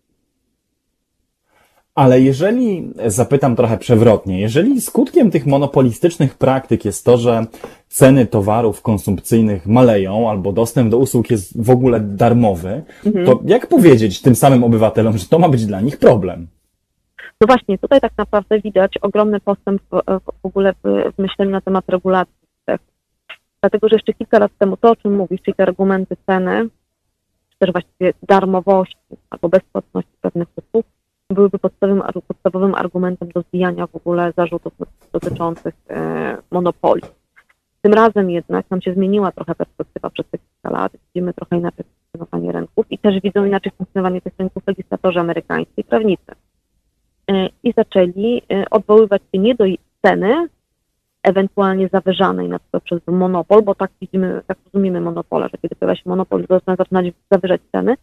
Ale jeżeli, zapytam trochę przewrotnie, jeżeli skutkiem tych monopolistycznych praktyk jest to, że ceny towarów konsumpcyjnych maleją albo dostęp do usług jest w ogóle darmowy, to jak powiedzieć tym samym obywatelom, że to ma być dla nich problem? No właśnie, tutaj tak naprawdę widać ogromny postęp w ogóle w myśleniu na temat regulacji. Dlatego, że jeszcze kilka lat temu to, o czym mówisz, czyli te argumenty ceny, czy też właściwie darmowości albo bezpłatności pewnych usług, byłyby podstawowym argumentem do zwijania w ogóle zarzutów dotyczących monopoli. Tym razem jednak nam się zmieniła trochę perspektywa przez te kilka lat. Widzimy trochę inaczej funkcjonowanie rynków i też widzą inaczej funkcjonowanie tych rynków legislatorzy amerykańscy i prawnicy. I zaczęli odwoływać się nie do ceny, ewentualnie zawyżanej na przykład przez monopol, bo tak widzimy, tak rozumiemy monopole, że kiedy pojawia się monopol, zaczyna zawyżać ceny,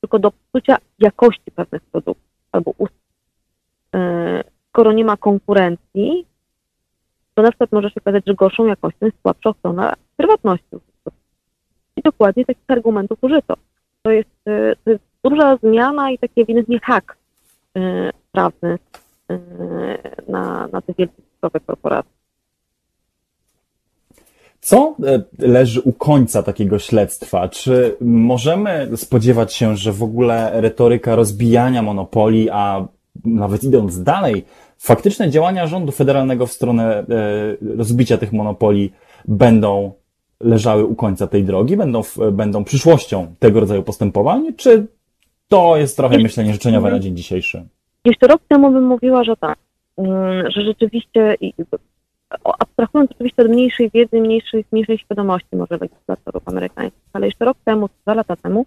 tylko do psucia jakości pewnych produktów albo usług. skoro nie ma konkurencji, to na przykład może się okazać, że gorszą jakością jest słabsza ochrona prywatności. I dokładnie takich argumentów użyto. To jest duża zmiana i taki ewidentnie hak prawny na te wielkie korporacje. Co leży u końca takiego śledztwa? Czy możemy spodziewać się, że w ogóle retoryka rozbijania monopolii, a nawet idąc dalej, faktyczne działania rządu federalnego w stronę rozbicia tych monopolii będą leżały u końca tej drogi, będą przyszłością tego rodzaju postępowań, czy to jest trochę myślenie życzeniowe na dzień dzisiejszy? Jeszcze rok temu bym mówiła, że tak, że rzeczywiście, abstrahując oczywiście od mniejszej wiedzy, mniejszej świadomości może legislatorów amerykańskich, ale jeszcze rok temu, 2 lata temu,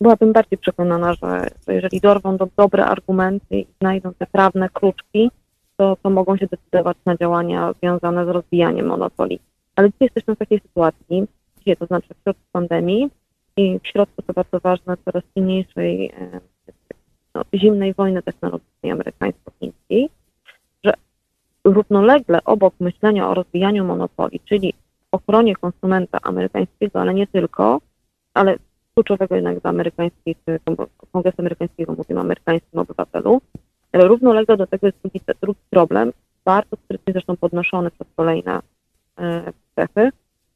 byłabym bardziej przekonana, że jeżeli dorwą dobre argumenty i znajdą te prawne kruczki, to mogą się decydować na działania związane z rozbijaniem monopolii. Ale dzisiaj jesteśmy w takiej sytuacji, to znaczy w środku pandemii i w środku, co bardzo ważne, coraz silniejszej zimnej wojny technologicznej amerykańsko-chińskiej, że równolegle obok myślenia o rozwijaniu monopolii, czyli ochronie konsumenta amerykańskiego, ale nie tylko, ale kluczowego jednak dla amerykańskich, Kongresu Amerykańskiego, mówimy o amerykańskim obywatelu, ale równolegle do tego jest drugi problem, bardzo sprytnie zresztą podnoszony przez kolejne cechy,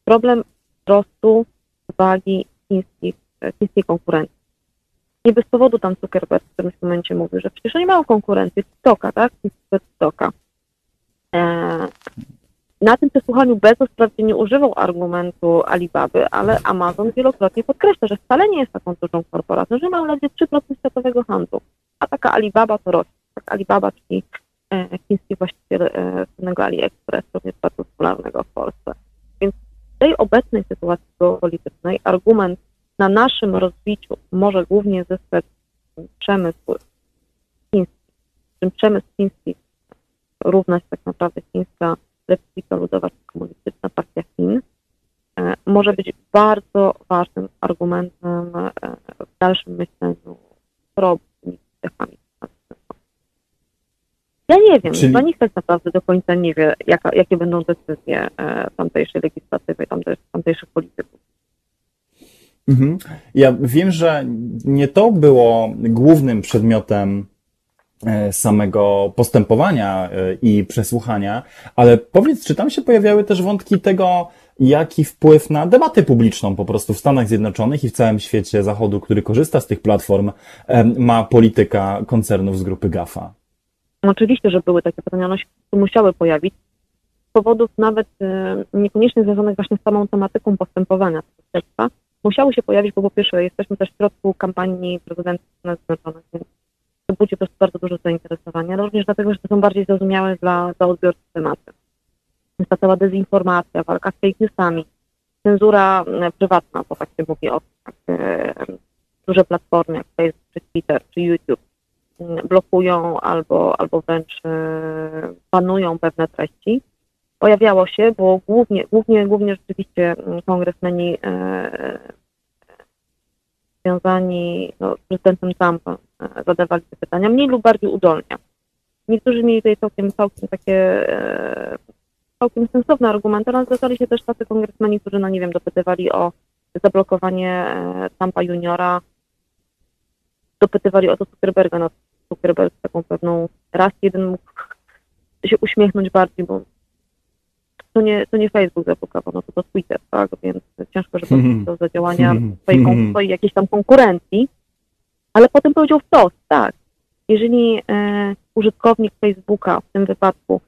problem wzrostu wagi chińskiej konkurencji. Nie bez powodu tam Zuckerberg w którymś momencie mówił, że przecież oni mają konkurencję TikToka, tak? TikToka. Na tym przesłuchaniu Bezos wprawdzie nie używał argumentu Alibaby, ale Amazon wielokrotnie podkreśla, że wcale nie jest taką dużą korporacją, że ma ledwie 3% światowego handlu, a taka Alibaba to rośnie. Tak, Alibaba, czyli chiński właściciel słynnego AliExpress, również bardzo popularnego w Polsce. Więc w tej obecnej sytuacji geopolitycznej argument na naszym rozbiciu może głównie zyskać przemysł chiński, równa się tak naprawdę Chińska Republika Ludowa czy Komunistyczna Partia Chin, może być bardzo ważnym argumentem w dalszym myśleniu pro-technicznym. Ja nie wiem, bo nikt tak naprawdę do końca nie wie, jakie będą decyzje tamtejszej legislatywy, tamtejszych polityków. Mhm. Ja wiem, że nie to było głównym przedmiotem samego postępowania i przesłuchania, ale powiedz, czy tam się pojawiały też wątki tego, jaki wpływ na debatę publiczną po prostu w Stanach Zjednoczonych i w całym świecie Zachodu, który korzysta z tych platform, ma polityka koncernów z grupy GAFA? Oczywiście, że były takie pytania, one się musiały pojawić z powodów nawet niekoniecznie związanych właśnie z samą tematyką postępowania tego śledztwa. Musiały się pojawić, bo po pierwsze jesteśmy też w środku kampanii prezydenckiej Stanów Zjednoczonych, więc to budzi po prostu bardzo dużo zainteresowania, również dlatego, że to są bardziej zrozumiałe dla odbiorców tematy. Więc ta cała dezinformacja, walka z fake newsami, cenzura prywatna, bo tak się mówi o duże platformy jak Facebook, czy Twitter, czy YouTube, blokują albo wręcz panują pewne treści. Pojawiało się, bo głównie rzeczywiście kongresmeni związani z prezydentem Trumpem zadawali te pytania, mniej lub bardziej udolnie. Niektórzy mieli tutaj całkiem takie całkiem sensowne argumenty, ale zgadzali się też tacy kongresmeni, którzy, no nie wiem, dopytywali o zablokowanie Trumpa juniora, dopytywali o to Zuckerberga, no Zuckerberg z taką pewną, raz jeden mógł się uśmiechnąć bardziej, bo to nie Facebook zablokował, no to Twitter, tak, więc ciężko, żeby to za działania swojej jakiejś tam konkurencji, ale potem powiedział wprost, tak, jeżeli użytkownik Facebooka w tym wypadku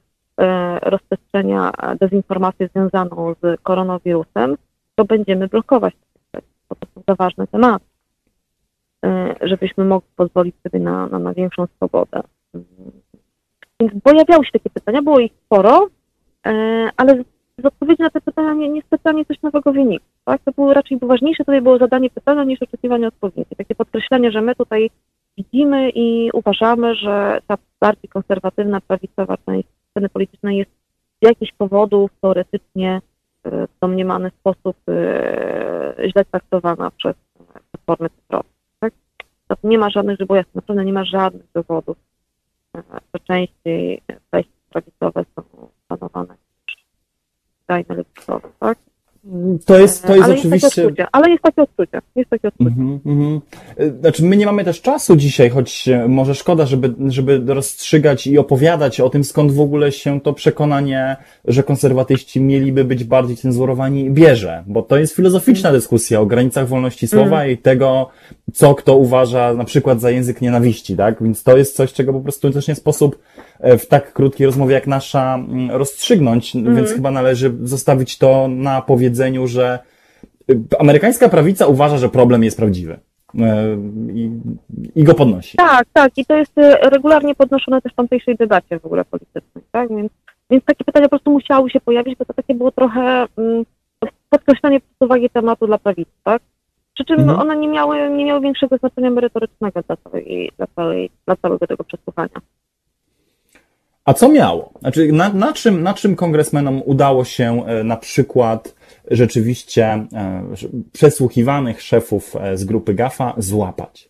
rozprzestrzenia dezinformację związaną z koronawirusem, to będziemy blokować te, bo to są za ważne tematy, żebyśmy mogli pozwolić sobie na większą swobodę. Więc pojawiały się takie pytania, było ich sporo, ale z odpowiedzi na te pytania niespecjalnie coś nowego wynikło. Tak? To było raczej ważniejsze, tutaj było zadanie pytania niż oczekiwanie odpowiedzi. Takie podkreślenie, że my tutaj widzimy i uważamy, że ta bardziej konserwatywna, prawicowa część sceny politycznej jest z jakichś powodów teoretycznie w domniemany sposób źle traktowana przez platformy cyfrowe. Nie ma żadnych, żeby było jasne, nie ma żadnych dowodów, że częściej to jest ale oczywiście... Jest takie odczucie, jest takie odczucie. Znaczy, my nie mamy też czasu dzisiaj, choć może szkoda, żeby rozstrzygać i opowiadać o tym, skąd w ogóle się to przekonanie, że konserwatyści mieliby być bardziej cenzurowani, bierze, bo to jest filozoficzna dyskusja o granicach wolności słowa i tego, co kto uważa na przykład za język nienawiści, tak? Więc to jest coś, czego po prostu też nie sposób w tak krótkiej rozmowie jak nasza rozstrzygnąć, więc chyba należy zostawić to na powiedzeniu, że amerykańska prawica uważa, że problem jest prawdziwy i go podnosi. Tak, tak, i to jest regularnie podnoszone też w tamtejszej debacie w ogóle politycznej, tak? Więc takie pytania po prostu musiały się pojawić, bo to takie było trochę podkreślanie uwagi tematu dla prawicy, tak? Przy czym one nie miały większego znaczenia merytorycznego dla całego tego przesłuchania. A co miało? Znaczy, na czym kongresmenom udało się na przykład rzeczywiście przesłuchiwanych szefów z grupy GAFA złapać?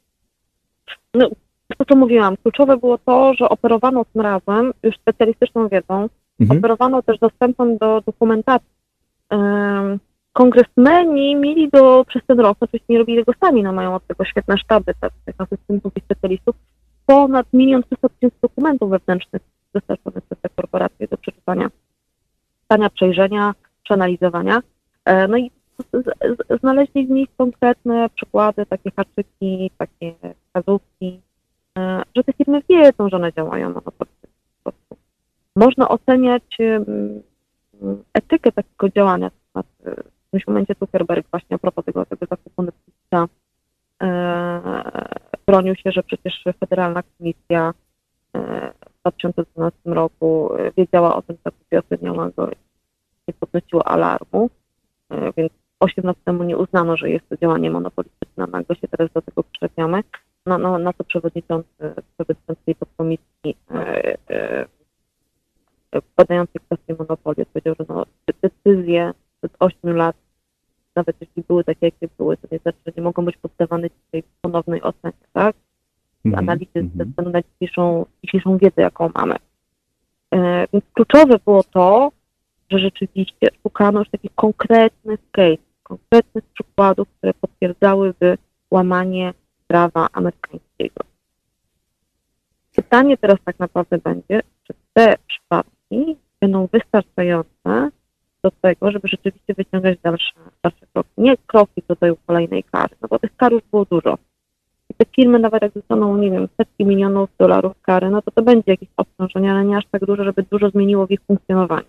No, to co mówiłam, kluczowe było to, że operowano tym razem już specjalistyczną wiedzą, operowano też dostępem do dokumentacji. Kongresmeni mieli przez ten rok, oczywiście nie robili tego sami, no mają od tego świetne sztaby, tak, asystentów i specjalistów, ponad 1 300 000 dokumentów wewnętrznych dostarczonych przez te korporacje do przeczytania, przejrzenia, przeanalizowania. No i znaleźli w nich konkretne przykłady, takie haczyki, takie wskazówki, że te firmy wiedzą, że one działają na podstawie. Można oceniać etykę takiego działania. W tym momencie Zuckerberg właśnie a propos tego zakupu Netflixa bronił się, że przecież Federalna Komisja w 2012 roku wiedziała o tym zakupie, oceniała go i nie podnosiła alarmu, więc 8 lat temu nie uznano, że jest to działanie monopolistyczne, nagle się teraz do tego przyczepiamy. No, na to przewodniczący tej podkomisji badającej kwestię monopolii powiedział, że decyzje od 8 lat, nawet jeśli były takie, jakie były, to nie znaczy, że nie mogą być poddawane dzisiaj ponownej ocenie, tak? Analizy ze względu na dzisiejszą wiedzę, jaką mamy. Więc kluczowe było to, że rzeczywiście szukano już takich konkretnych case, konkretnych przykładów, które potwierdzałyby łamanie prawa amerykańskiego. Pytanie teraz tak naprawdę będzie, czy te przypadki będą wystarczające do tego, żeby rzeczywiście wyciągać dalsze kroki. Nie kroki do tej kolejnej kary, no bo tych kar już było dużo. I te firmy nawet jak dostaną, nie wiem, setki milionów dolarów kary, no to będzie jakieś obciążenie, ale nie aż tak dużo, żeby dużo zmieniło w ich funkcjonowaniu.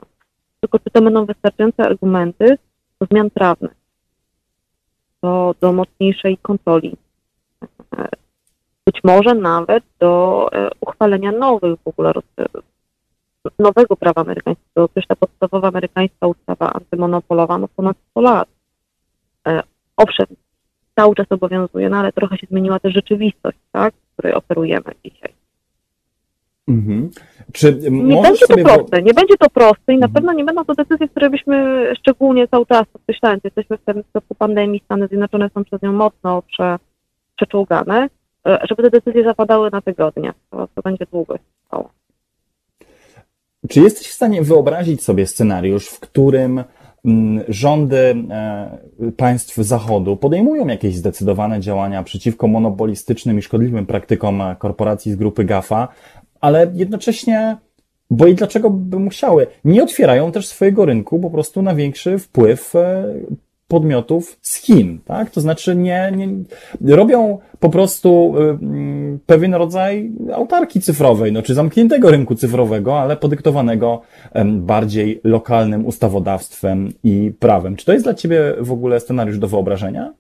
Tylko czy to będą wystarczające argumenty do zmian prawnych, do mocniejszej kontroli, być może nawet do uchwalenia nowych w ogóle nowego prawa amerykańskiego, przecież ta podstawowa amerykańska ustawa antymonopolowa ma ponad 100 lat. Owszem, cały czas obowiązuje, no ale trochę się zmieniła też rzeczywistość, tak, w której operujemy dzisiaj. Nie będzie to proste i na pewno nie będą to decyzje, które byśmy szczególnie cały czas podkreślając, jesteśmy w tym toku pandemii, Stany Zjednoczone są przez nią mocno przeczołgane, żeby te decyzje zapadały na tygodnie, to będzie długo trwało. Czy jesteś w stanie wyobrazić sobie scenariusz, w którym rządy państw Zachodu podejmują jakieś zdecydowane działania przeciwko monopolistycznym i szkodliwym praktykom korporacji z grupy GAFA, ale jednocześnie, bo i dlaczego by musiały, nie otwierają też swojego rynku po prostu na większy wpływ podmiotów z Chin, tak? To znaczy nie robią po prostu pewien rodzaj autarki cyfrowej, czy zamkniętego rynku cyfrowego, ale podyktowanego bardziej lokalnym ustawodawstwem i prawem. Czy to jest dla ciebie w ogóle scenariusz do wyobrażenia?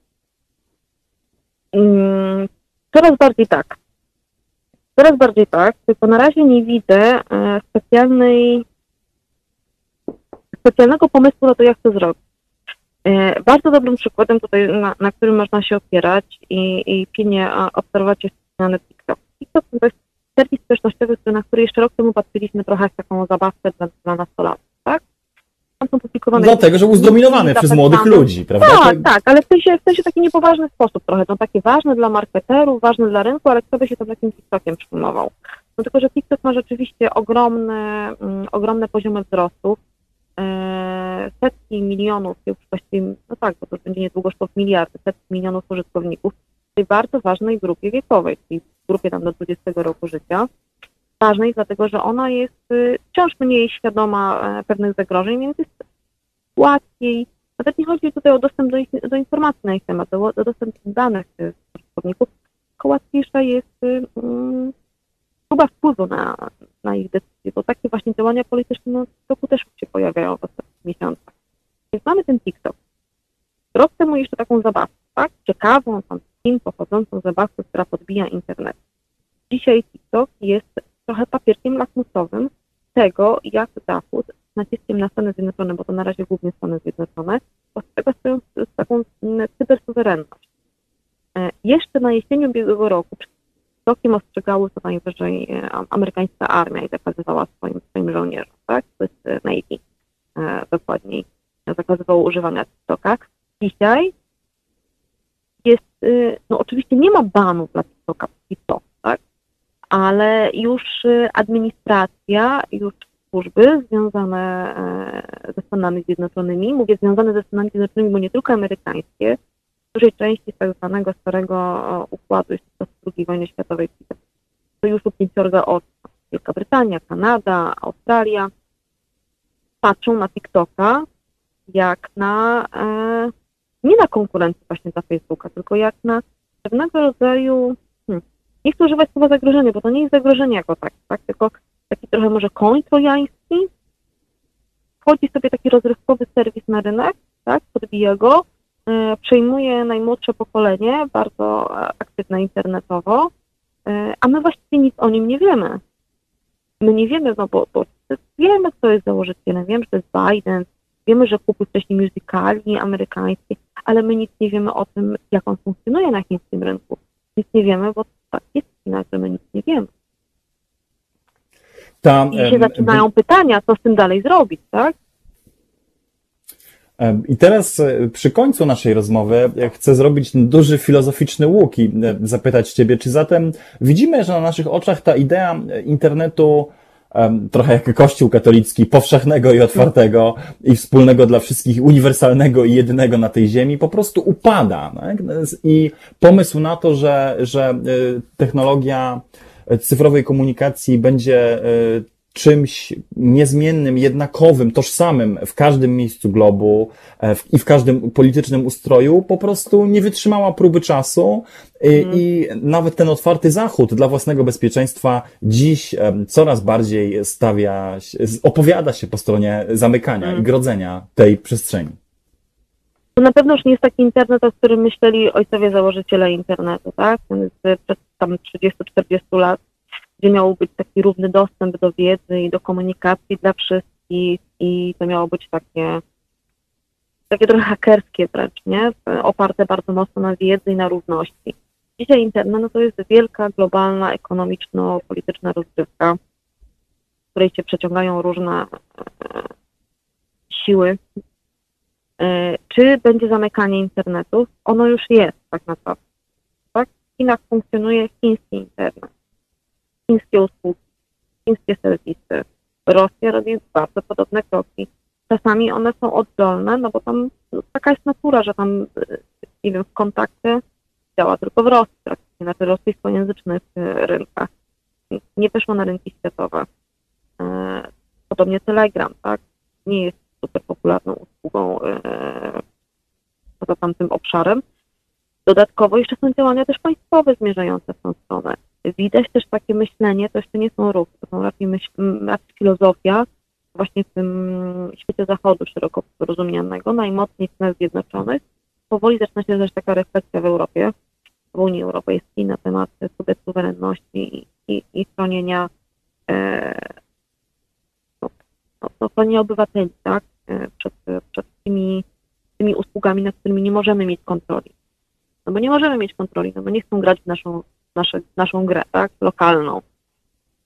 Coraz bardziej tak. Coraz bardziej tak, tylko na razie nie widzę specjalnego pomysłu na to, jak to zrobić. Bardzo dobrym przykładem tutaj, na którym można się opierać i pilnie obserwować jest na TikTok. TikTok to jest serwis społecznościowy, na który jeszcze rok temu patrzyliśmy trochę jak taką zabawkę dla nastolatków, tak? Tam są publikowane... Dlatego, że był zdominowany przez młodych ludzi, prawda? Tak, ale w sensie taki niepoważny sposób trochę, takie ważne dla marketerów, ważne dla rynku, ale kto by się tam takim TikTokiem przyjmował? No tylko, że TikTok ma rzeczywiście ogromne poziomy wzrostu. setki milionów, już właściwie, no tak, bo to będzie niedługo szło w miliardy, setki milionów użytkowników w tej bardzo ważnej grupie wiekowej, czyli w grupie tam do 20 roku życia. Ważnej, dlatego że ona jest wciąż mniej świadoma pewnych zagrożeń, więc jest łatwiej. Nawet nie chodzi tutaj o dostęp do informacji na ich temat, o dostęp do danych użytkowników, tylko łatwiejsza jest próba wpływu na ich decyzje, bo takie właśnie działania polityczne na TikToku też się pojawiają w ostatnich miesiącach. Więc mamy ten TikTok. Robię mu jeszcze taką zabawkę, tak? Ciekawą, tam z Chin pochodzącą zabawkę, która podbija internet. Dzisiaj TikTok jest trochę papierkiem lakmusowym tego, jak Zachód z naciskiem na Stany Zjednoczone, bo to na razie głównie Stany Zjednoczone, postrzega swoją taką cybersuwerenność. Jeszcze na jesieniu ubiegłego roku przed TikTokiem ostrzegały co najwyżej amerykańska armia i zakazywała swoim żołnierzom, tak? To jest Navy dokładniej, zakazywało używania TikToka. Dzisiaj jest, no oczywiście nie ma banów dla TikToka, tak? Ale już administracja, już służby związane ze Stanami Zjednoczonymi, mówię związane ze Stanami Zjednoczonymi, bo nie tylko amerykańskie, w dużej części tak zwanego starego układu, jeśli to z II wojny światowej, to już pięciorga od Wielka Brytania, Kanada, Australia, patrzą na TikToka jak na, nie na konkurencję właśnie dla Facebooka, tylko jak na pewnego rodzaju, nie chcę używać słowa zagrożenie, bo to nie jest zagrożenie jako takie, tak? Tylko taki trochę może koń trojański. Wchodzi sobie taki rozrywkowy serwis na rynek, tak? Podbija go, przejmuje najmłodsze pokolenie, bardzo aktywne internetowo, a my właściwie nic o nim nie wiemy. My nie wiemy, no bo wiemy, kto jest założycielem, wiemy, że to jest Biden, wiemy, że kupił wcześniej musicali amerykańskie, ale my nic nie wiemy o tym, jak on funkcjonuje na chińskim rynku. Nic nie wiemy, bo tak jest China, że my nic nie wiemy. I się zaczynają pytania, co z tym dalej zrobić, tak? I teraz przy końcu naszej rozmowy chcę zrobić duży filozoficzny łuk i zapytać Ciebie, czy zatem widzimy, że na naszych oczach ta idea internetu trochę jak Kościół katolicki, powszechnego i otwartego i wspólnego dla wszystkich, uniwersalnego i jedynego na tej ziemi, po prostu upada. Tak? I pomysł na to, że technologia cyfrowej komunikacji będzie czymś niezmiennym, jednakowym, tożsamym w każdym miejscu globu i w każdym politycznym ustroju, po prostu nie wytrzymała próby czasu i nawet ten otwarty Zachód dla własnego bezpieczeństwa dziś coraz bardziej opowiada się po stronie zamykania i grodzenia tej przestrzeni. To na pewno już nie jest taki internet, o którym myśleli ojcowie założyciele internetu, tak? Przed tam 30-40 lat, gdzie miał być taki równy dostęp do wiedzy i do komunikacji dla wszystkich i to miało być takie trochę hakerskie wręcz, nie? Oparte bardzo mocno na wiedzy i na równości. Dzisiaj internet, no to jest wielka, globalna, ekonomiczno-polityczna rozgrywka, w której się przeciągają różne siły. Czy będzie zamykanie internetów? Ono już jest tak naprawdę. Tak? W Chinach funkcjonuje chiński internet, chińskie usługi, chińskie serwisy. Rosja robi bardzo podobne kroki. Czasami one są oddolne, no bo tam taka jest natura, że tam, nie wiem, w kontakcie działa tylko w Rosji, praktycznie na tych rosyjskojęzycznych rynkach. Nie weszło na rynki światowe. Podobnie Telegram, tak? Nie jest super popularną usługą poza tamtym obszarem. Dodatkowo jeszcze są działania też państwowe zmierzające w tą stronę. Widać też takie myślenie, to jeszcze nie są ruchy, to są raczej filozofia właśnie w tym świecie zachodu szeroko rozumianego, najmocniej w Stanach Zjednoczonych. Powoli zaczyna się też taka refleksja w Europie, w Unii Europejskiej na temat suwerenności i chronienia chronienia obywateli, tak? Przed tymi usługami, nad którymi nie możemy mieć kontroli. No bo nie możemy mieć kontroli, no bo nie chcą grać w naszą grę, tak, lokalną.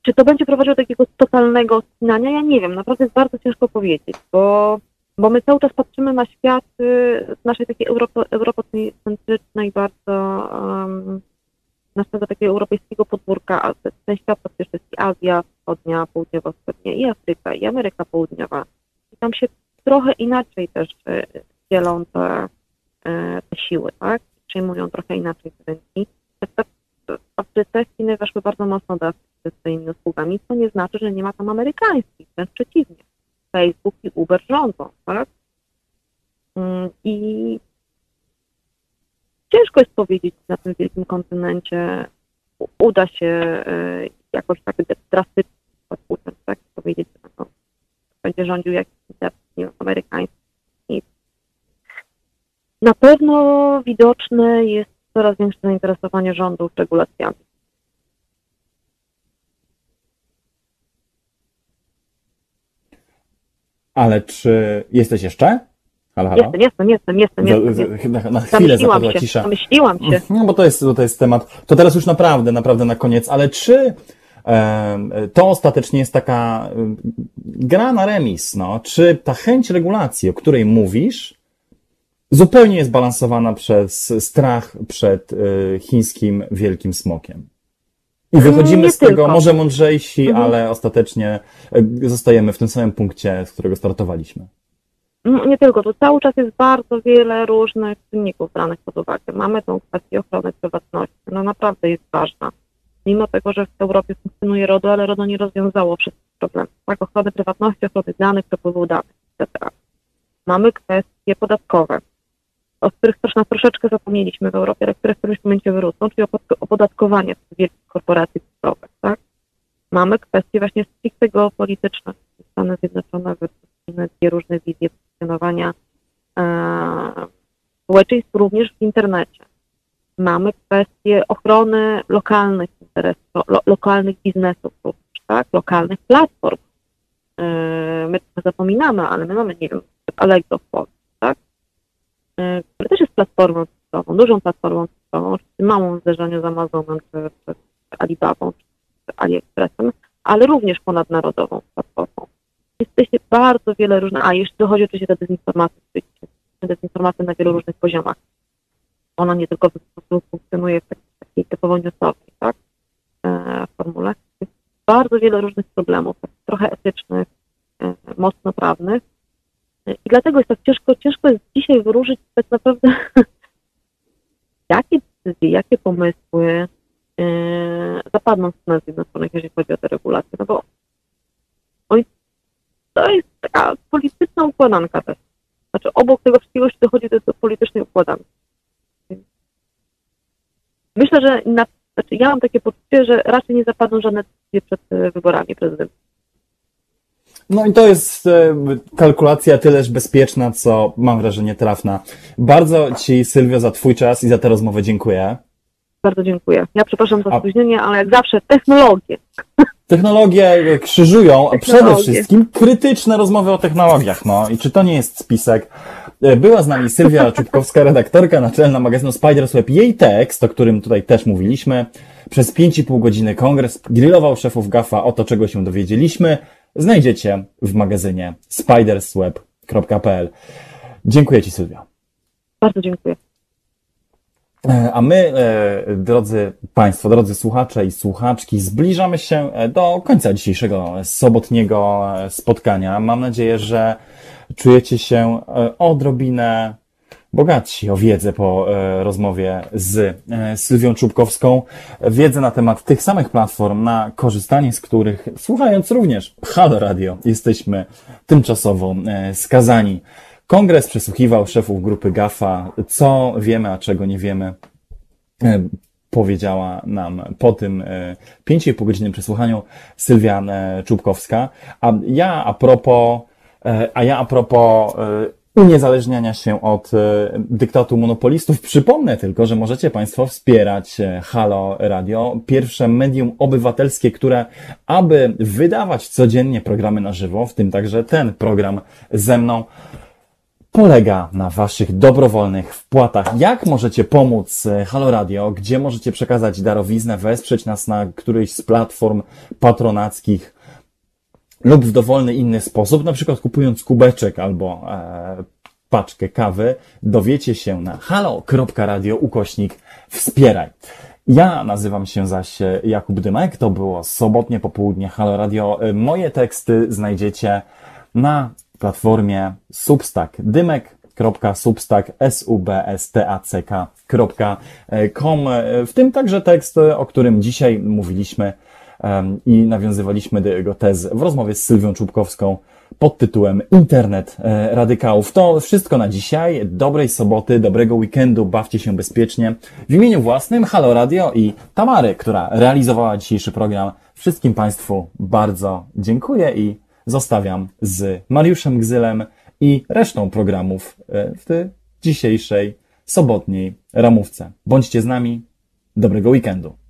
Czy to będzie prowadziło do takiego totalnego odcinania? Ja nie wiem, naprawdę jest bardzo ciężko powiedzieć, bo my cały czas patrzymy na świat z naszej takiej eurocentrycznej bardzo, naszego takiego europejskiego podwórka, ten świat to przecież jest i Azja Wschodnia, Południowo-Wschodnia, i Afryka, i Ameryka Południowa, i tam się trochę inaczej też dzielą te siły, tak? Przyjmują trochę inaczej te rynki. Afryce, Chiny weszły bardzo mocno do Afryce swoimi usługami, co nie znaczy, że nie ma tam amerykańskich, wręcz przeciwnie. Facebook i Uber rządzą, tak? I ciężko jest powiedzieć, czy na tym wielkim kontynencie uda się jakoś tak drastycznie tak? powiedzieć, że no, będzie rządził jakiś internet amerykański. Na pewno widoczne jest coraz większe zainteresowanie rządów regulacjami. Ale czy jesteś jeszcze? Halo, halo? Jestem. Na chwilę zapadła cisza. Zamyśliłam się. No bo to jest temat. To teraz już naprawdę na koniec, ale czy to ostatecznie jest taka gra na remis, no? Czy ta chęć regulacji, o której mówisz, zupełnie jest balansowana przez strach przed chińskim wielkim smokiem? I wychodzimy nie z tego tylko. Może mądrzejsi, ale ostatecznie zostajemy w tym samym punkcie, z którego startowaliśmy. Nie tylko, tu cały czas jest bardzo wiele różnych czynników branych pod uwagę. Mamy tą kwestię ochrony prywatności, no naprawdę jest ważna. Mimo tego, że w Europie funkcjonuje RODO, ale RODO nie rozwiązało wszystkich problemów. Tak, ochrony prywatności, ochrony danych, przepływu danych, etc. Mamy kwestie podatkowe, o których też nas troszeczkę zapomnieliśmy w Europie, ale które w którymś momencie wyrosną, czyli opodatkowanie wielkich korporacji cyfrowych, tak? Mamy kwestie właśnie stricte geopolityczne, Stany Zjednoczone wytyczne dwie różne wizje funkcjonowania społeczeństw również w internecie. Mamy kwestie ochrony lokalnych interesów, lokalnych biznesów również, tak? Lokalnych platform. My zapominamy, ale my mamy, nie wiem, Allegro w Polsce, tak? Które też jest platformą cyfrową, dużą platformą cyfrową, czy małą w zderzeniu z Amazonem, czy Alibabą, czy AliExpressem, ale również ponadnarodową platformą. Jesteście bardzo wiele różnych, a jeszcze dochodzi oczywiście do dezinformacji, dezinformacja na wielu różnych poziomach. Ona nie tylko funkcjonuje w takiej typowo newsowej, tak? Formule. Jest bardzo wiele różnych problemów, trochę etycznych, mocno prawnych. I dlatego jest tak ciężko jest dzisiaj wyróżnić tak naprawdę jakie decyzje, jakie pomysły zapadną w Stanach Zjednoczonych, jeżeli chodzi o te regulacje, no bo to jest taka polityczna układanka też. Znaczy obok tego wszystkiego się dochodzi do politycznej układanki. Myślę, że ja mam takie poczucie, że raczej nie zapadną żadne decyzje przed wyborami prezydenckimi. No i to jest kalkulacja tyleż bezpieczna, co mam wrażenie trafna. Bardzo Ci, Sylwio, za Twój czas i za tę rozmowę dziękuję. Bardzo dziękuję. Ja przepraszam za spóźnienie, ale jak zawsze technologie. Technologie krzyżują, a przede wszystkim krytyczne rozmowy o technologiach. No i czy to nie jest spisek? Była z nami Sylwia Czubkowska, redaktorka naczelna magazynu Spider's Web. Jej tekst, o którym tutaj też mówiliśmy, przez 5,5 godziny kongres grillował szefów GAFA o to, czego się dowiedzieliśmy, znajdziecie w magazynie spidersweb.pl. Dziękuję Ci, Sylwia. Bardzo dziękuję. A my, drodzy Państwo, drodzy słuchacze i słuchaczki, zbliżamy się do końca dzisiejszego sobotniego spotkania. Mam nadzieję, że czujecie się odrobinę bogatsi o wiedzę po rozmowie z Sylwią Czubkowską. Wiedzę na temat tych samych platform, na korzystanie z których, słuchając również Halo Radio, jesteśmy tymczasowo skazani. Kongres przesłuchiwał szefów grupy GAFA. Co wiemy, a czego nie wiemy, powiedziała nam po tym 5,5 godzinnym przesłuchaniu Sylwia Czubkowska. A ja a propos uniezależniania się od dyktatu monopolistów. Przypomnę tylko, że możecie Państwo wspierać Halo Radio, pierwsze medium obywatelskie, które, aby wydawać codziennie programy na żywo, w tym także ten program ze mną, polega na Waszych dobrowolnych wpłatach. Jak możecie pomóc Halo Radio? Gdzie możecie przekazać darowiznę, wesprzeć nas na którejś z platform patronackich lub w dowolny inny sposób, na przykład kupując kubeczek albo paczkę kawy, dowiecie się na halo.radio/wspieraj. Ja nazywam się zaś Jakub Dymek, to było sobotnie popołudnie Halo Radio. Moje teksty znajdziecie na platformie Substack. dymek.substack.com, w tym także tekst, o którym dzisiaj mówiliśmy i nawiązywaliśmy do jego tez w rozmowie z Sylwią Czubkowską pod tytułem Internet Radykałów. To wszystko na dzisiaj. Dobrej soboty, dobrego weekendu, bawcie się bezpiecznie. W imieniu własnym Halo Radio i Tamary, która realizowała dzisiejszy program, wszystkim Państwu bardzo dziękuję i zostawiam z Mariuszem Gzylem i resztą programów w dzisiejszej sobotniej ramówce. Bądźcie z nami. Dobrego weekendu.